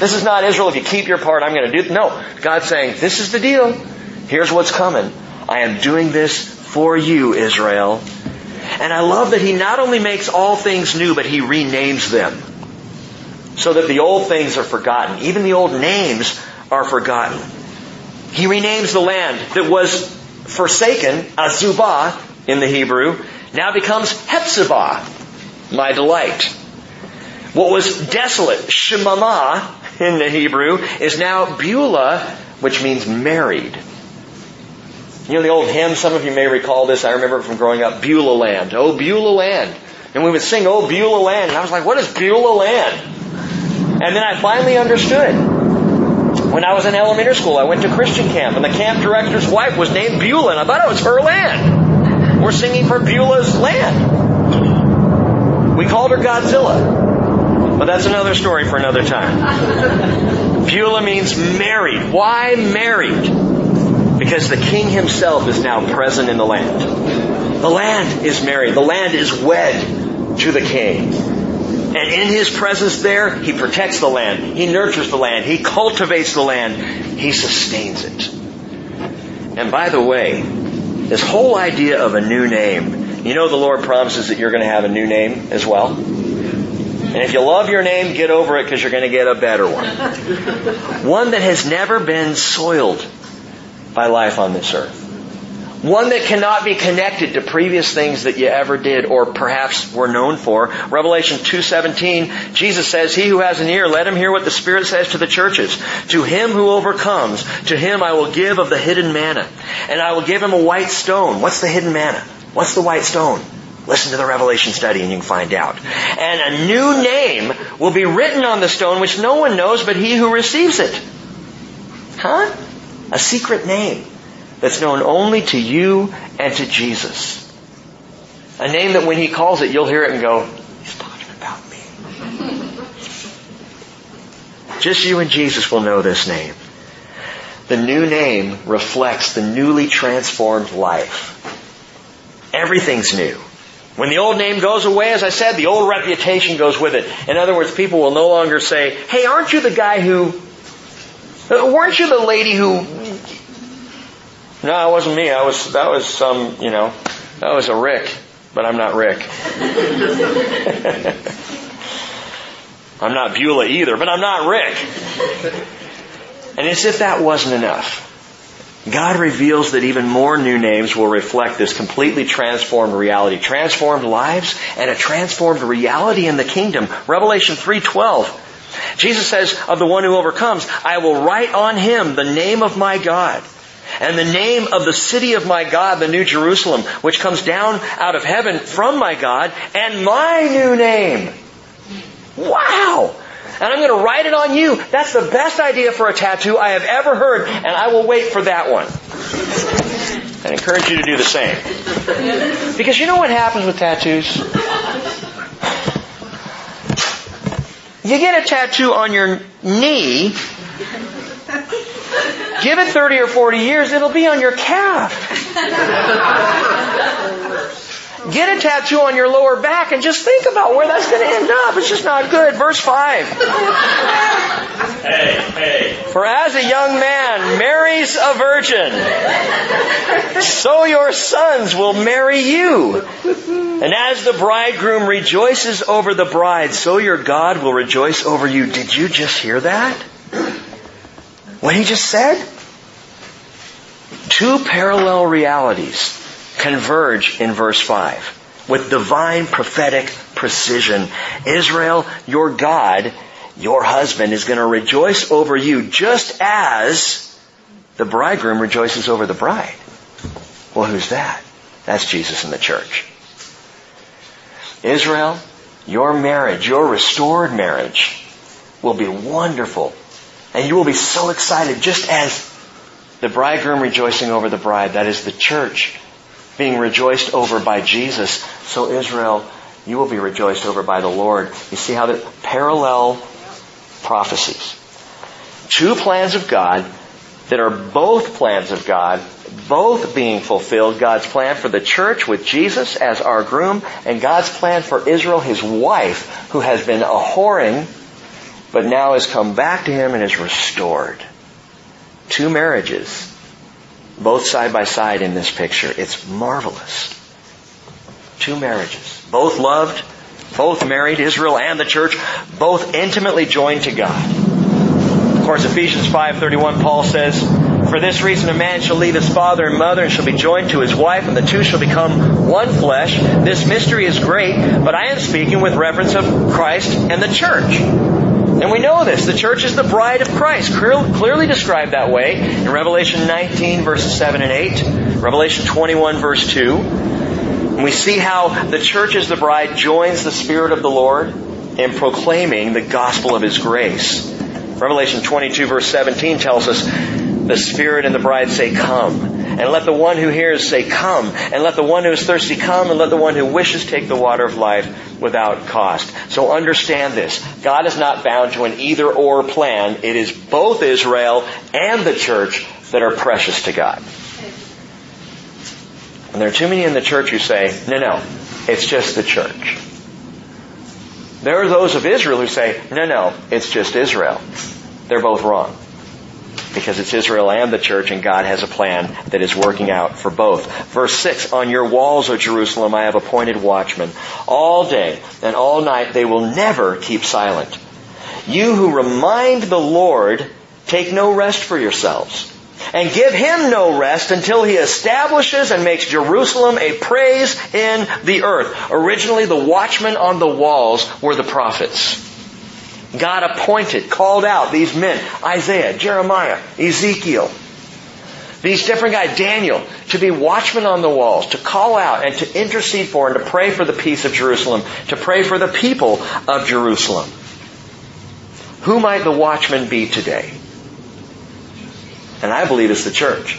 This is not Israel, if you keep your part, I'm going to do it. No, God's saying, this is the deal. Here's what's coming. I am doing this for you, Israel. And I love that He not only makes all things new, but He renames them so that the old things are forgotten. Even the old names are forgotten. He renames the land that was forsaken, Azubah in the Hebrew, now becomes Hephzibah, my delight. What was desolate, Shemamah in the Hebrew, is now Beulah, which means married. You know the old hymn, some of you may recall this, I remember it from growing up, Beulah Land. Oh, Beulah Land. And we would sing, oh, Beulah Land. And I was like, what is Beulah Land? And then I finally understood. When I was in elementary school, I went to Christian camp, and the camp director's wife was named Beulah, and I thought it was her land. We're singing for Beulah's land. We called her Godzilla. But that's another story for another time. Beulah means married. Why married? Because the king himself is now present in the land. The land is married. The land is wed to the king. And in his presence there, he protects the land. He nurtures the land. He cultivates the land. He sustains it. And by the way, this whole idea of a new name, you know the Lord promises that you're going to have a new name as well? And if you love your name, get over it because you're going to get a better one. One that has never been soiled by life on this earth. One that cannot be connected to previous things that you ever did or perhaps were known for. Revelation 2:17, Jesus says, he who has an ear, let him hear what the Spirit says to the churches. To him who overcomes, to him I will give of the hidden manna. And I will give him a white stone. What's the hidden manna? What's the white stone? Listen to the Revelation study and you can find out. And a new name will be written on the stone which no one knows but he who receives it. Huh? A secret name that's known only to you and to Jesus. A name that when He calls it, you'll hear it and go, He's talking about me. Just you and Jesus will know this name. The new name reflects the newly transformed life. Everything's new. When the old name goes away, as I said, the old reputation goes with it. In other words, people will no longer say, hey, aren't you the guy who... weren't you the lady who... No, it wasn't me. That was some, that was a Rick, but I'm not Rick. I'm not Beulah either, but I'm not Rick. And as if that wasn't enough, God reveals that even more new names will reflect this completely transformed reality, transformed lives, and a transformed reality in the kingdom. Revelation 3:12. Jesus says, of the one who overcomes, I will write on him the name of my God, and the name of the city of my God, the New Jerusalem, which comes down out of heaven from my God, and my new name. Wow! And I'm going to write it on you. That's the best idea for a tattoo I have ever heard, and I will wait for that one. I encourage you to do the same. Because you know what happens with tattoos? You get a tattoo on your knee. Give it 30 or 40 years, it'll be on your calf. Get a tattoo on your lower back and just think about where that's going to end up. It's just not good. Verse 5. Hey. For as a young man marries a virgin, so your sons will marry you. And as the bridegroom rejoices over the bride, so your God will rejoice over you. Did you just hear that? What he just said? Two parallel realities converge in verse 5 with divine prophetic precision. Israel, your God, your husband, is going to rejoice over you just as the bridegroom rejoices over the bride. Well, who's that? That's Jesus and the church. Israel, your marriage, your restored marriage, will be wonderful. And you will be so excited, just as the bridegroom rejoicing over the bride, that is the church being rejoiced over by Jesus. So Israel, you will be rejoiced over by the Lord. You see how the parallel prophecies. Two plans of God that are both plans of God, both being fulfilled. God's plan for the church with Jesus as our groom, and God's plan for Israel, His wife, who has been abhorring but now has come back to Him and is restored. Two marriages, both side by side in this picture. It's marvelous. Two marriages, both loved, both married, Israel and the church, both intimately joined to God. Of course, Ephesians 5:31, Paul says, for this reason a man shall leave his father and mother and shall be joined to his wife, and the two shall become one flesh. This mystery is great, but I am speaking with reference of Christ and the church. And we know this. The church is the bride of Christ, clearly described that way in Revelation 19, verses 7 and 8, Revelation 21, verse 2. And we see how the church as the bride joins the Spirit of the Lord in proclaiming the gospel of His grace. Revelation 22, verse 17 tells us, the Spirit and the bride say, come. And let the one who hears say, come. And let the one who is thirsty come. And let the one who wishes take the water of life without cost. So understand this. God is not bound to an either-or plan. It is both Israel and the church that are precious to God. And there are too many in the church who say, no, it's just the church. There are those of Israel who say, no, it's just Israel. They're both wrong. Because it's Israel and the church, and God has a plan that is working out for both. Verse 6, on your walls, O Jerusalem, I have appointed watchmen. All day and all night they will never keep silent. You who remind the Lord, take no rest for yourselves, and give Him no rest until He establishes and makes Jerusalem a praise in the earth. Originally, the watchmen on the walls were the prophets. God appointed, called out these men, Isaiah, Jeremiah, Ezekiel, These different guys, Daniel, to be watchmen on the walls, to call out and to intercede for and to pray for the peace of Jerusalem, to pray for the people of Jerusalem. Who might the watchman be today? And I believe it's the church.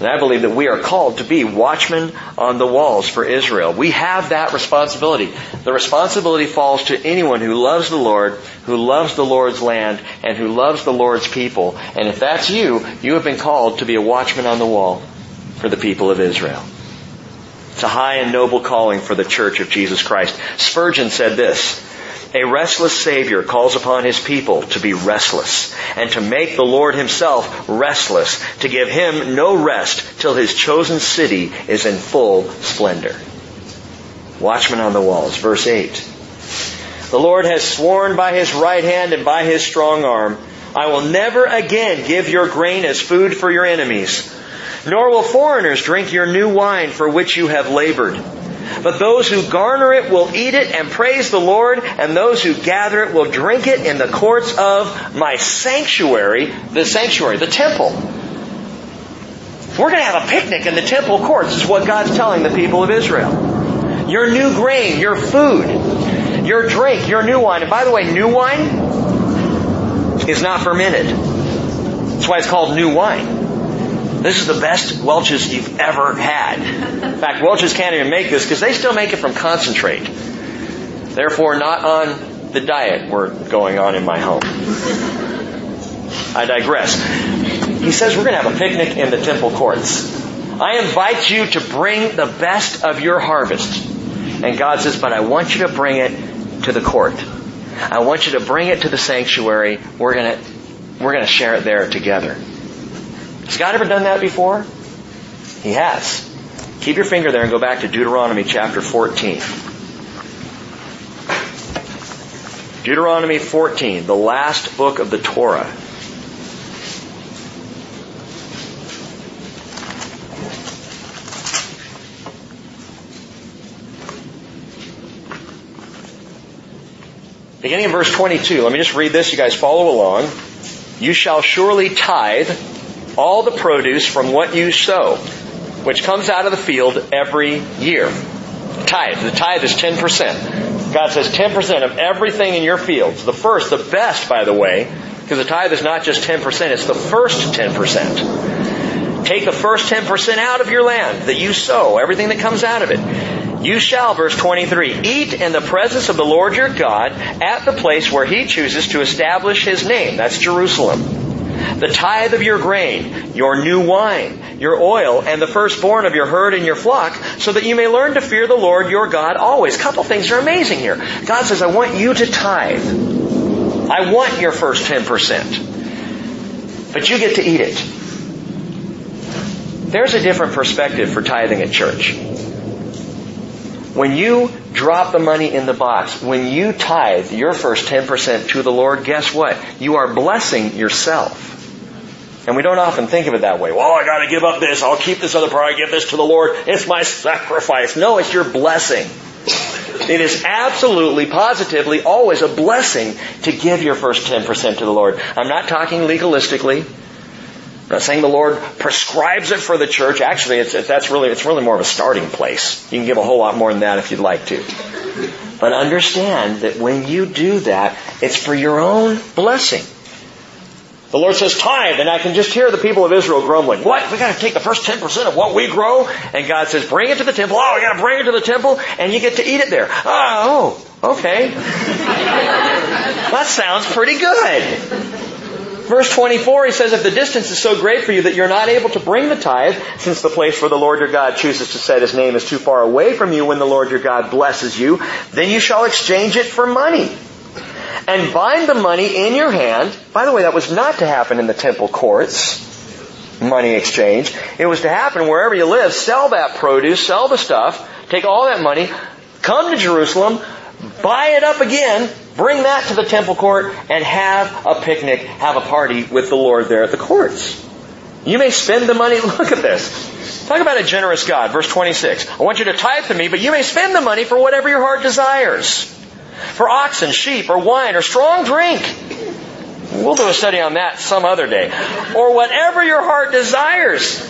And I believe that we are called to be watchmen on the walls for Israel. We have that responsibility. The responsibility falls to anyone who loves the Lord, who loves the Lord's land, and who loves the Lord's people. And if that's you, you have been called to be a watchman on the wall for the people of Israel. It's a high and noble calling for the Church of Jesus Christ. Spurgeon said this: "A restless Savior calls upon His people to be restless and to make the Lord Himself restless, to give Him no rest till His chosen city is in full splendor." Watchmen on the walls, verse 8. "The Lord has sworn by His right hand and by His strong arm, I will never again give your grain as food for your enemies, nor will foreigners drink your new wine for which you have labored. But those who garner it will eat it and praise the Lord, and those who gather it will drink it in the courts of my sanctuary, the temple." We're going to have a picnic in the temple courts, is what God's telling the people of Israel. Your new grain, your food, your drink, your new wine. And by the way, new wine is not fermented. That's why it's called new wine. This is the best Welch's you've ever had. In fact, Welch's can't even make this because they still make it from concentrate. Therefore, not on the diet we're going on in my home. I digress. He says we're going to have a picnic in the temple courts. I invite you to bring the best of your harvest. And God says, but I want you to bring it to the court. I want you to bring it to the sanctuary. We're going to share it there together. Has God ever done that before? He has. Keep your finger there and go back to Deuteronomy chapter 14. Deuteronomy 14, the last book of the Torah. Beginning in verse 22, let me just read this. You guys follow along. "You shall surely tithe all the produce from what you sow, which comes out of the field every year." Tithe. The tithe is 10%. God says 10% of everything in your fields. The first, the best, by the way, because the tithe is not just 10%, it's the first 10%. "Take the first 10% out of your land that you sow, everything that comes out of it. You shall," verse 23, "eat in the presence of the Lord your God at the place where He chooses to establish His name." That's Jerusalem. "The tithe of your grain, your new wine, your oil, and the firstborn of your herd and your flock, so that you may learn to fear the Lord your God always." A couple things are amazing here. God says, I want you to tithe. I want your first 10%. But you get to eat it. There's a different perspective for tithing at church. When you drop the money in the box, when you tithe your first 10% to the Lord, guess what? You are blessing yourself. And we don't often think of it that way. Well, I got to give up this. I'll keep this other part. I give this to the Lord. It's my sacrifice. No, it's your blessing. It is absolutely, positively, always a blessing to give your first 10% to the Lord. I'm not talking legalistically. I'm not saying the Lord prescribes it for the church. Actually, it's really more of a starting place. You can give a whole lot more than that if you'd like to. But understand that when you do that, it's for your own blessing. The Lord says, tithe, and I can just hear the people of Israel grumbling. What? We've got to take the first 10% of what we grow? And God says, bring it to the temple. Oh, we've got to bring it to the temple, and you get to eat it there. Oh, okay. That sounds pretty good. Verse 24, he says, "If the distance is so great for you that you're not able to bring the tithe, since the place where the Lord your God chooses to set His name is too far away from you when the Lord your God blesses you, then you shall exchange it for money and bind the money in your hand." By the way, that was not to happen in the temple courts, money exchange. It was to happen wherever you live. Sell that produce, sell the stuff, take all that money, come to Jerusalem, buy it up again, bring that to the temple court, and have a picnic, have a party with the Lord there at the courts. You may spend the money. Look at this. Talk about a generous God. Verse 26. I want you to tithe to me, but you may spend the money for whatever your heart desires. For oxen, sheep, or wine, or strong drink. We'll do a study on that some other day. Or whatever your heart desires,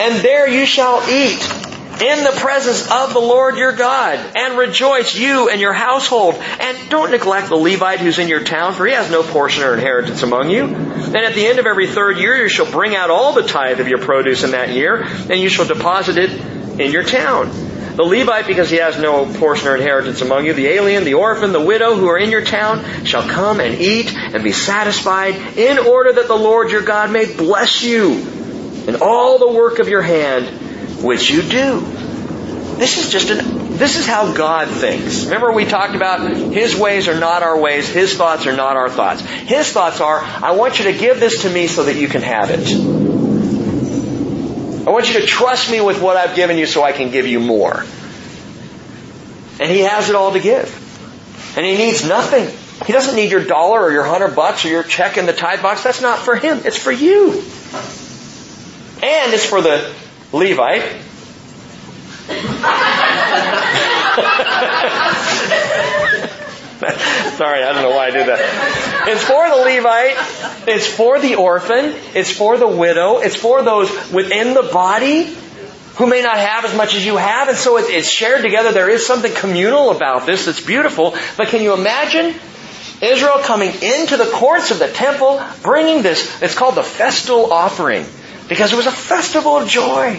and there you shall eat in the presence of the Lord your God, and rejoice, you and your household. And don't neglect the Levite who's in your town, for he has no portion or inheritance among you. And at the end of every third year you shall bring out all the tithe of your produce in that year, and you shall deposit it in your town. The Levite, because he has no portion or inheritance among you, the alien, the orphan, the widow who are in your town, shall come and eat and be satisfied, in order that the Lord your God may bless you in all the work of your hand which you do. This is how God thinks. Remember we talked about His ways are not our ways, His thoughts are not our thoughts. His thoughts are, I want you to give this to me so that you can have it. I want you to trust me with what I've given you so I can give you more. And He has it all to give. And He needs nothing. He doesn't need your dollar or your $100 or your check in the tithe box. That's not for Him. It's for you. And it's for the Levite. Sorry, I don't know why I did that. It's for the Levite. It's for the orphan. It's for the widow. It's for those within the body who may not have as much as you have. And so it's shared together. There is something communal about this that's beautiful. But can you imagine Israel coming into the courts of the temple, bringing this? It's called the festal offering, because it was a festival of joy.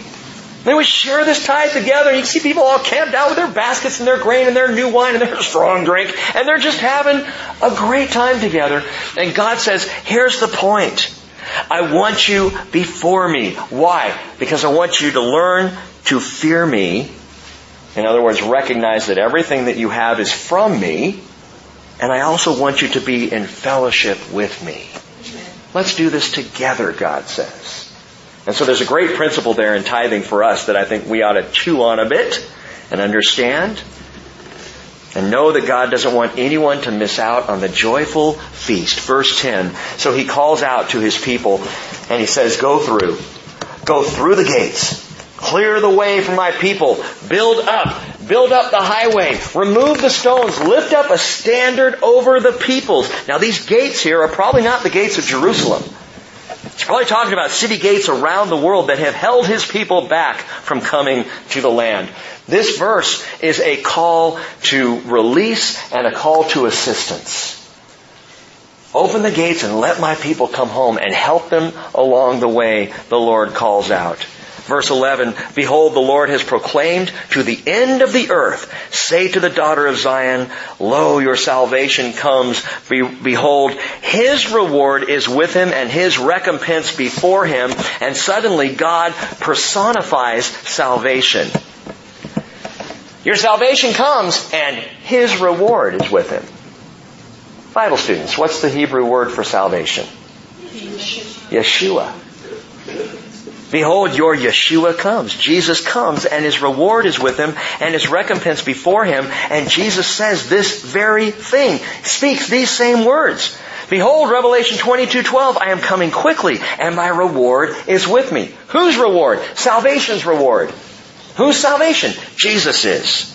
They would share this tithe together. You can see people all camped out with their baskets and their grain and their new wine and their strong drink. And they're just having a great time together. And God says, here's the point. I want you before me. Why? Because I want you to learn to fear me. In other words, recognize that everything that you have is from me. And I also want you to be in fellowship with me. Let's do this together, God says. And so there's a great principle there in tithing for us that I think we ought to chew on a bit and understand, and know that God doesn't want anyone to miss out on the joyful feast. Verse 10, so He calls out to His people and He says, go through the gates, clear the way for my people, build up the highway, remove the stones, lift up a standard over the peoples. Now these gates here are probably not the gates of Jerusalem. It's probably talking about city gates around the world that have held His people back from coming to the land. This verse is a call to release and a call to assistance. Open the gates and let my people come home, and help them along the way, the Lord calls out. Verse 11, behold, the Lord has proclaimed to the end of the earth, say to the daughter of Zion, lo, your salvation comes. Behold, His reward is with Him and His recompense before Him. And suddenly God personifies salvation. Your salvation comes and His reward is with Him. Bible students, what's the Hebrew word for salvation? Yeshua. Behold, your Yeshua comes. Jesus comes, and His reward is with Him, and His recompense before Him. And Jesus says this very thing, speaks these same words. Behold, Revelation 22:12, I am coming quickly, and my reward is with me. Whose reward? Salvation's reward. Whose salvation? Jesus is.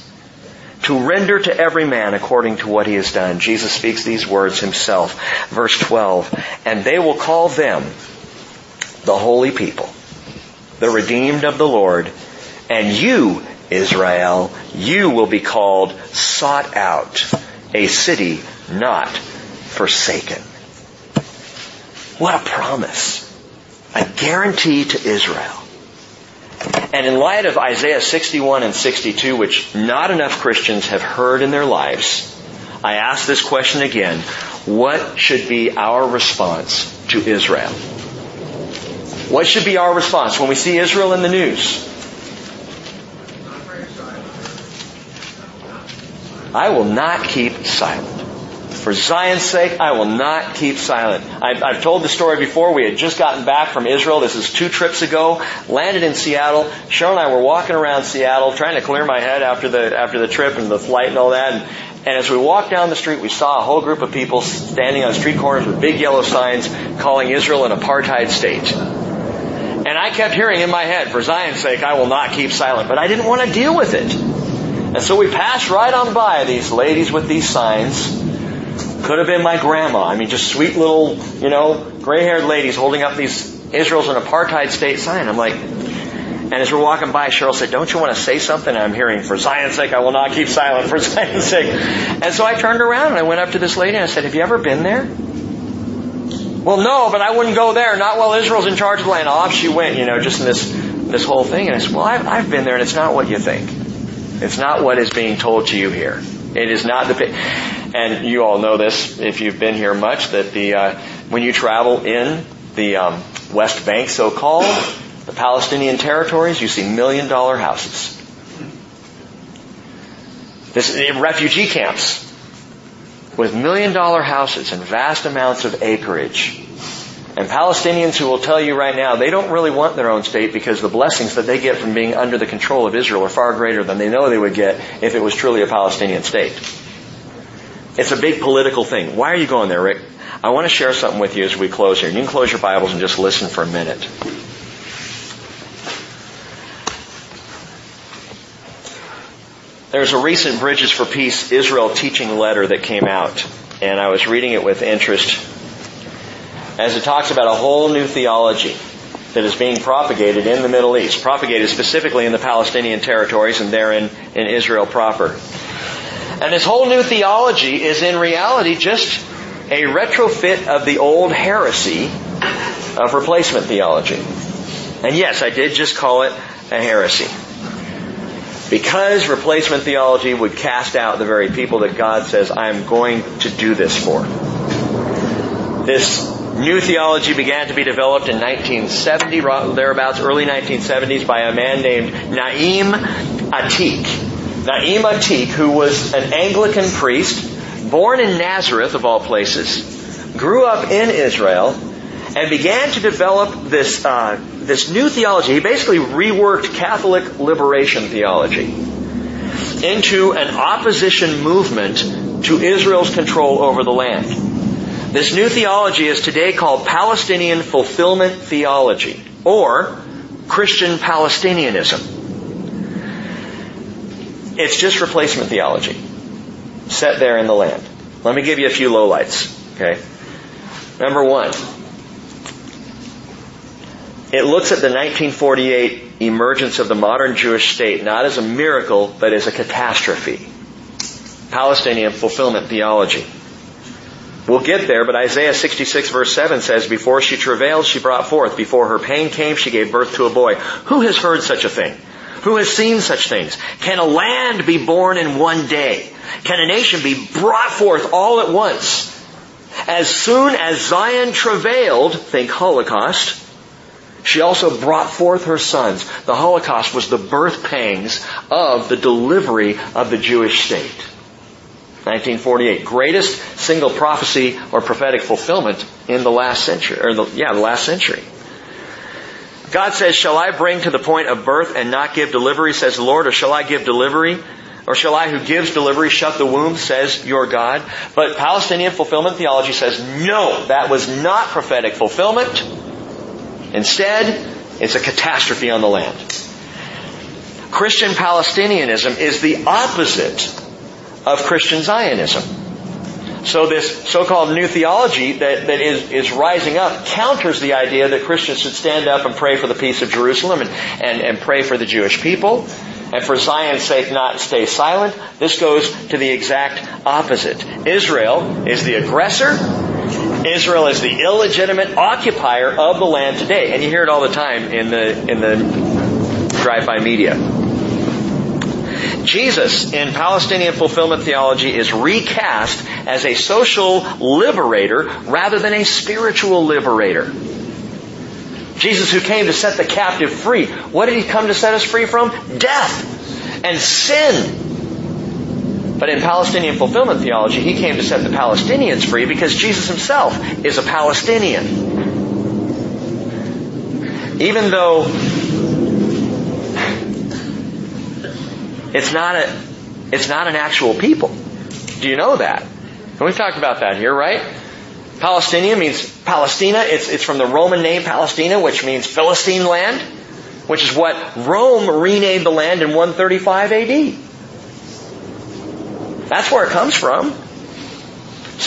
To render to every man according to what he has done. Jesus speaks these words Himself. Verse 12, and they will call them the holy people, the redeemed of the Lord, and you, Israel, you will be called sought out, a city not forsaken. What a promise. A guarantee to Israel. And in light of Isaiah 61 and 62, which not enough Christians have heard in their lives, I ask this question again. What should be our response to Israel? What should be our response when we see Israel in the news? I will not keep silent. For Zion's sake, I will not keep silent. I've told the story before. We had just gotten back from Israel. This is 2 trips ago. Landed in Seattle. Cheryl and I were walking around Seattle trying to clear my head after the trip and the flight and all that. And as we walked down the street, we saw a whole group of people standing on street corners with big yellow signs calling Israel an apartheid state. And I kept hearing in my head, for Zion's sake, I will not keep silent. But I didn't want to deal with it. And so we passed right on by these ladies with these signs. Could have been my grandma. I mean, just sweet little, gray-haired ladies holding up these Israel's an apartheid state sign. I'm like, and as we're walking by, Cheryl said, "Don't you want to say something?" And I'm hearing, "For Zion's sake, I will not keep silent. For Zion's sake." And so I turned around and I went up to this lady and I said, "Have you ever been there?" "Well, no, but I wouldn't go there. Not while Israel's in charge of the land." Off she went, just in this whole thing. And I said, "Well, I've been there, and it's not what you think. It's not what is being told to you here. It is not the..." And you all know this, if you've been here much, that when you travel in the West Bank, so-called, the Palestinian territories, you see million-dollar houses. This is refugee camps with million-dollar houses and vast amounts of acreage. And Palestinians who will tell you right now they don't really want their own state because the blessings that they get from being under the control of Israel are far greater than they know they would get if it was truly a Palestinian state. It's a big political thing. Why are you going there, Rick? I want to share something with you as we close here. You can close your Bibles and just listen for a minute. There's a recent Bridges for Peace Israel teaching letter that came out, and I was reading it with interest as it talks about a whole new theology that is being propagated in the Middle East, propagated specifically in the Palestinian territories and there in Israel proper. And this whole new theology is in reality just a retrofit of the old heresy of replacement theology. And yes, I did just call it a heresy. Because replacement theology would cast out the very people that God says, "I am going to do this for." This new theology began to be developed in 1970, thereabouts, early 1970s, by a man named Naeem Ateek. Naeem Ateek, who was an Anglican priest, born in Nazareth, of all places, grew up in Israel, and began to develop this new theology. He basically reworked Catholic liberation theology into an opposition movement to Israel's control over the land. This new theology is today called Palestinian Fulfillment Theology, or Christian Palestinianism. It's just replacement theology, set there in the land. Let me give you a few lowlights. Okay? Number one, it looks at the 1948 emergence of the modern Jewish state not as a miracle, but as a catastrophe. Palestinian Fulfillment Theology. We'll get there, but Isaiah 66 verse 7 says, "Before she travailed, she brought forth. Before her pain came, she gave birth to a boy. Who has heard such a thing? Who has seen such things? Can a land be born in one day? Can a nation be brought forth all at once? As soon as Zion travailed," think Holocaust, "she also brought forth her sons." The Holocaust was the birth pangs of the delivery of the Jewish state. 1948, greatest single prophecy or prophetic fulfillment in the last century. The last century. God says, "Shall I bring to the point of birth and not give delivery, says the Lord, or shall I give delivery? Or shall I who gives delivery shut the womb, says your God?" But Palestinian fulfillment theology says, no, that was not prophetic fulfillment. Instead, it's a catastrophe on the land. Christian Palestinianism is the opposite of Christian Zionism. So this so-called new theology that is rising up counters the idea that Christians should stand up and pray for the peace of Jerusalem and pray for the Jewish people, and for Zion's sake not stay silent. This goes to the exact opposite. Israel is the aggressor. Israel is the illegitimate occupier of the land today. And you hear it all the time in the drive-by media. Jesus, in Palestinian fulfillment theology, is recast as a social liberator rather than a spiritual liberator. Jesus, who came to set the captive free, what did He come to set us free from? Death and sin. But in Palestinian fulfillment theology, He came to set the Palestinians free because Jesus Himself is a Palestinian. Even though it's not an actual people. Do you know that? And we've talked about that here, right? Palestinian means Palestina. It's from the Roman name Palestina, which means Philistine land, which is what Rome renamed the land in 135 AD. That's where it comes from.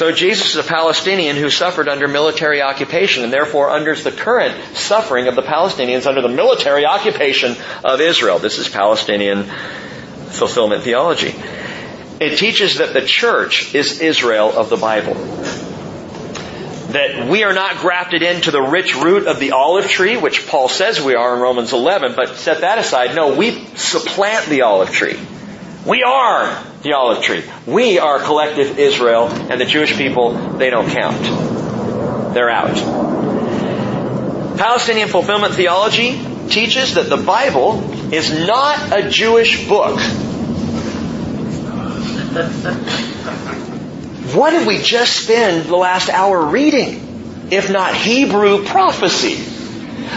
So Jesus is a Palestinian who suffered under military occupation and therefore under the current suffering of the Palestinians under the military occupation of Israel. This is Palestinian fulfillment theology. It teaches that the church is Israel of the Bible. That we are not grafted into the rich root of the olive tree, which Paul says we are in Romans 11, but set that aside. No, we supplant the olive tree. We are the olive tree. We are collective Israel, and the Jewish people, they don't count. They're out. Palestinian fulfillment theology teaches that the Bible is not a Jewish book. What did we just spend the last hour reading, if not Hebrew prophecy?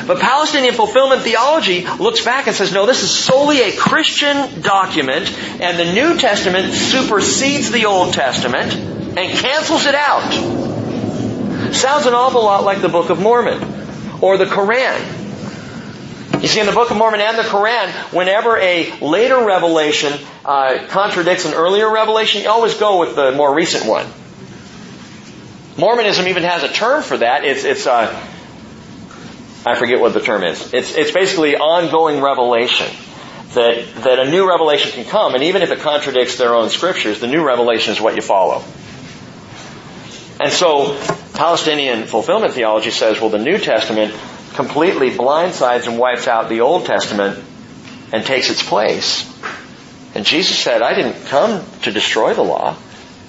But Palestinian fulfillment theology looks back and says, no, this is solely a Christian document, and the New Testament supersedes the Old Testament and cancels it out. Sounds an awful lot like the Book of Mormon or the Quran. You see, in the Book of Mormon and the Quran, whenever a later revelation contradicts an earlier revelation, you always go with the more recent one. Mormonism even has a term for that. It's I forget what the term is. It's basically ongoing revelation. That a new revelation can come, and even if it contradicts their own scriptures, the new revelation is what you follow. And so, Palestinian fulfillment theology says, well, the New Testament completely blindsides and wipes out the Old Testament and takes its place. And Jesus said, I didn't come to destroy the law.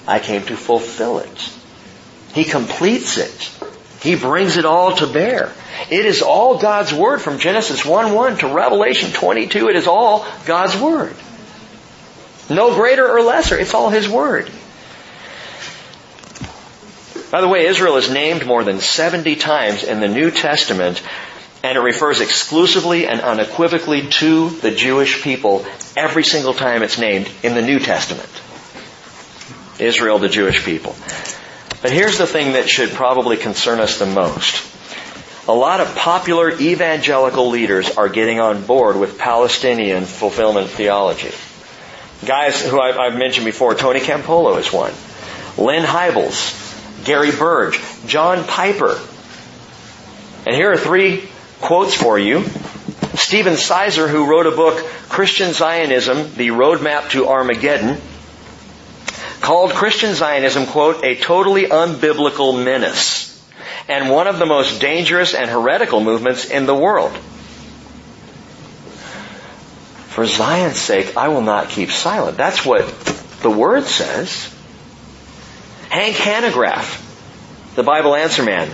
I came to fulfill it. He completes it. He brings it all to bear. It is all God's Word from Genesis 1:1 to Revelation 22. It is all God's Word. No greater or lesser. It's all His Word. By the way, Israel is named more than 70 times in the New Testament, and it refers exclusively and unequivocally to the Jewish people every single time it's named in the New Testament. Israel, the Jewish people. But here's the thing that should probably concern us the most. A lot of popular evangelical leaders are getting on board with Palestinian fulfillment theology. Guys who I've mentioned before, Tony Campolo is one. Lynne Hybels, Gary Burge, John Piper. And here are three quotes for you. Stephen Sizer, who wrote a book, Christian Zionism, The Roadmap to Armageddon, called Christian Zionism, quote, a totally unbiblical menace and one of the most dangerous and heretical movements in the world. For Zion's sake, I will not keep silent. That's what the Word says. Hank Hanegraaff, the Bible Answer Man,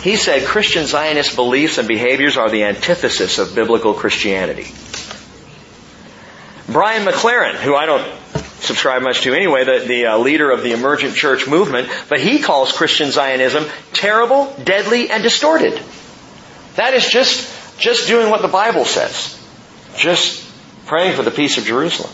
he said Christian Zionist beliefs and behaviors are the antithesis of biblical Christianity. Brian McLaren, who I don't subscribe much to anyway, the leader of the emergent church movement, but he calls Christian Zionism terrible, deadly, and distorted. That is just doing what the Bible says. Just praying for the peace of Jerusalem.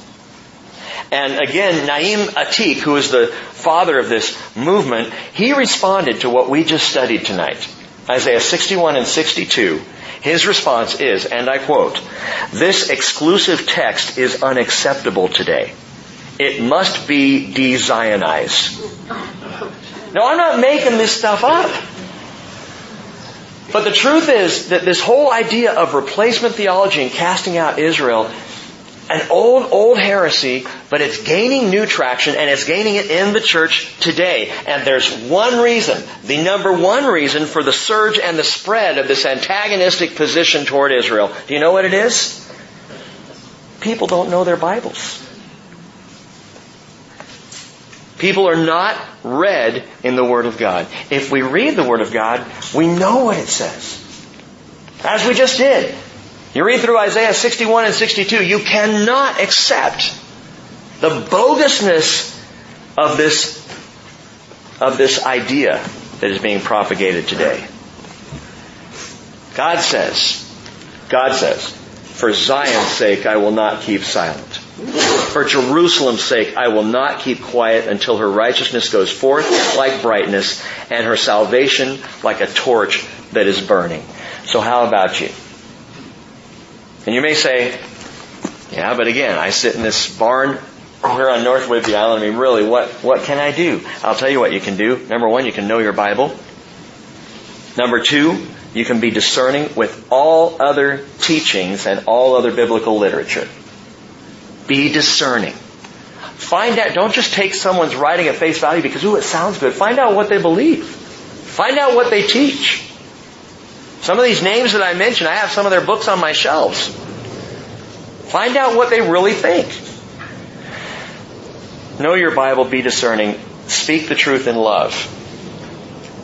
And again, Naeem Ateek, who is the father of this movement, he responded to what we just studied tonight. Isaiah 61 and 62. His response is, and I quote, "This exclusive text is unacceptable today. It must be de-Zionized." Now, I'm not making this stuff up. But the truth is that this whole idea of replacement theology and casting out Israel, an old heresy, but it's gaining new traction, and it's gaining it in the church today. And there's one reason, the number one reason for the surge and the spread of this antagonistic position toward Israel. Do you know what it is? People don't know their Bibles. People are not read in the Word of God. If we read the Word of God, we know what it says. As we just did. You read through Isaiah 61 and 62, you cannot accept the bogusness of this idea that is being propagated today. God says, for Zion's sake I will not keep silent. For Jerusalem's sake, I will not keep quiet until her righteousness goes forth like brightness and her salvation like a torch that is burning. So how about you? And you may say, yeah, but again, I sit in this barn we're on North Whidbey Island. I mean, really, what can I do? I'll tell you what you can do. Number one, you can know your Bible. Number two, you can be discerning with all other teachings and all other biblical literature. Be discerning. Find out. Don't just take someone's writing at face value because, ooh, it sounds good. Find out what they believe. Find out what they teach. Some of these names that I mentioned, I have some of their books on my shelves. Find out what they really think. Know your Bible, be discerning, speak the truth in love.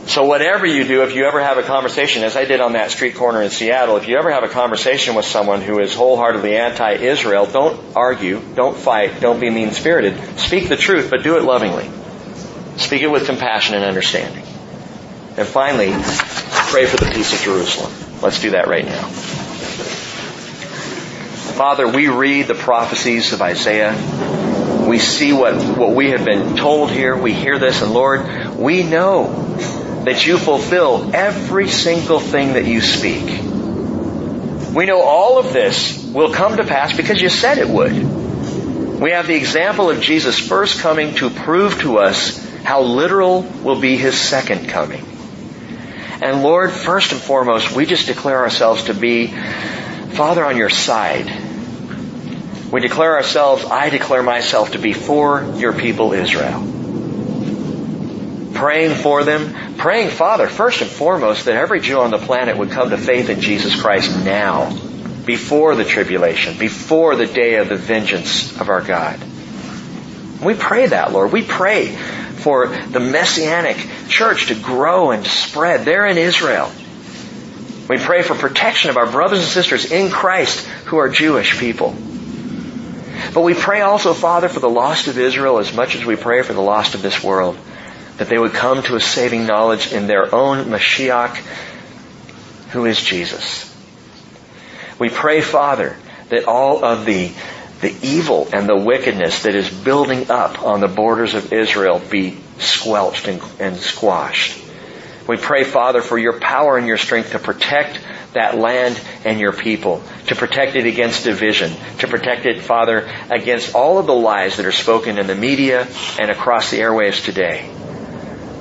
So whatever you do, if you ever have a conversation, as I did on that street corner in Seattle, if you ever have a conversation with someone who is wholeheartedly anti-Israel, don't argue, don't fight, don't be mean-spirited. Speak the truth, but do it lovingly. Speak it with compassion and understanding. And finally, pray for the peace of Jerusalem. Let's do that right now. Father, we read the prophecies of Isaiah. We see what we have been told here. We hear this, and Lord, we know that you fulfill every single thing that you speak. We know all of this will come to pass because you said it would. We have the example of Jesus' first coming to prove to us how literal will be His second coming. And Lord, first and foremost, we just declare ourselves to be, Father, on your side. We declare ourselves, I declare myself to be for your people Israel. Praying for them. Praying, Father, first and foremost, that every Jew on the planet would come to faith in Jesus Christ now, before the tribulation, before the day of the vengeance of our God. We pray that, Lord. We pray for the Messianic church to grow and to spread there in Israel. We pray for protection of our brothers and sisters in Christ who are Jewish people. But we pray also, Father, for the lost of Israel as much as we pray for the lost of this world, that they would come to a saving knowledge in their own Mashiach, who is Jesus. We pray, Father, that all of the evil and the wickedness that is building up on the borders of Israel be squelched and squashed. We pray, Father, for your power and your strength to protect that land and your people, to protect it against division, to protect it, Father, against all of the lies that are spoken in the media and across the airwaves today.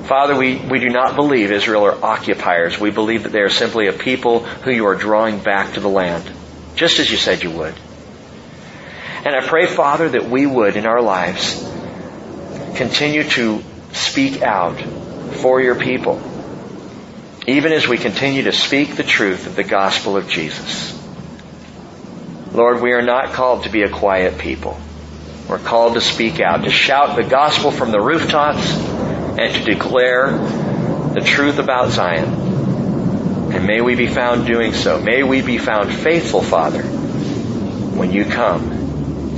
Father, we do not believe Israel are occupiers. We believe that they are simply a people who you are drawing back to the land, just as you said you would. And I pray, Father, that we would, in our lives, continue to speak out for your people, even as we continue to speak the truth of the gospel of Jesus. Lord, we are not called to be a quiet people. We're called to speak out, to shout the gospel from the rooftops, and to declare the truth about Zion. And may we be found doing so. May we be found faithful, Father, when you come.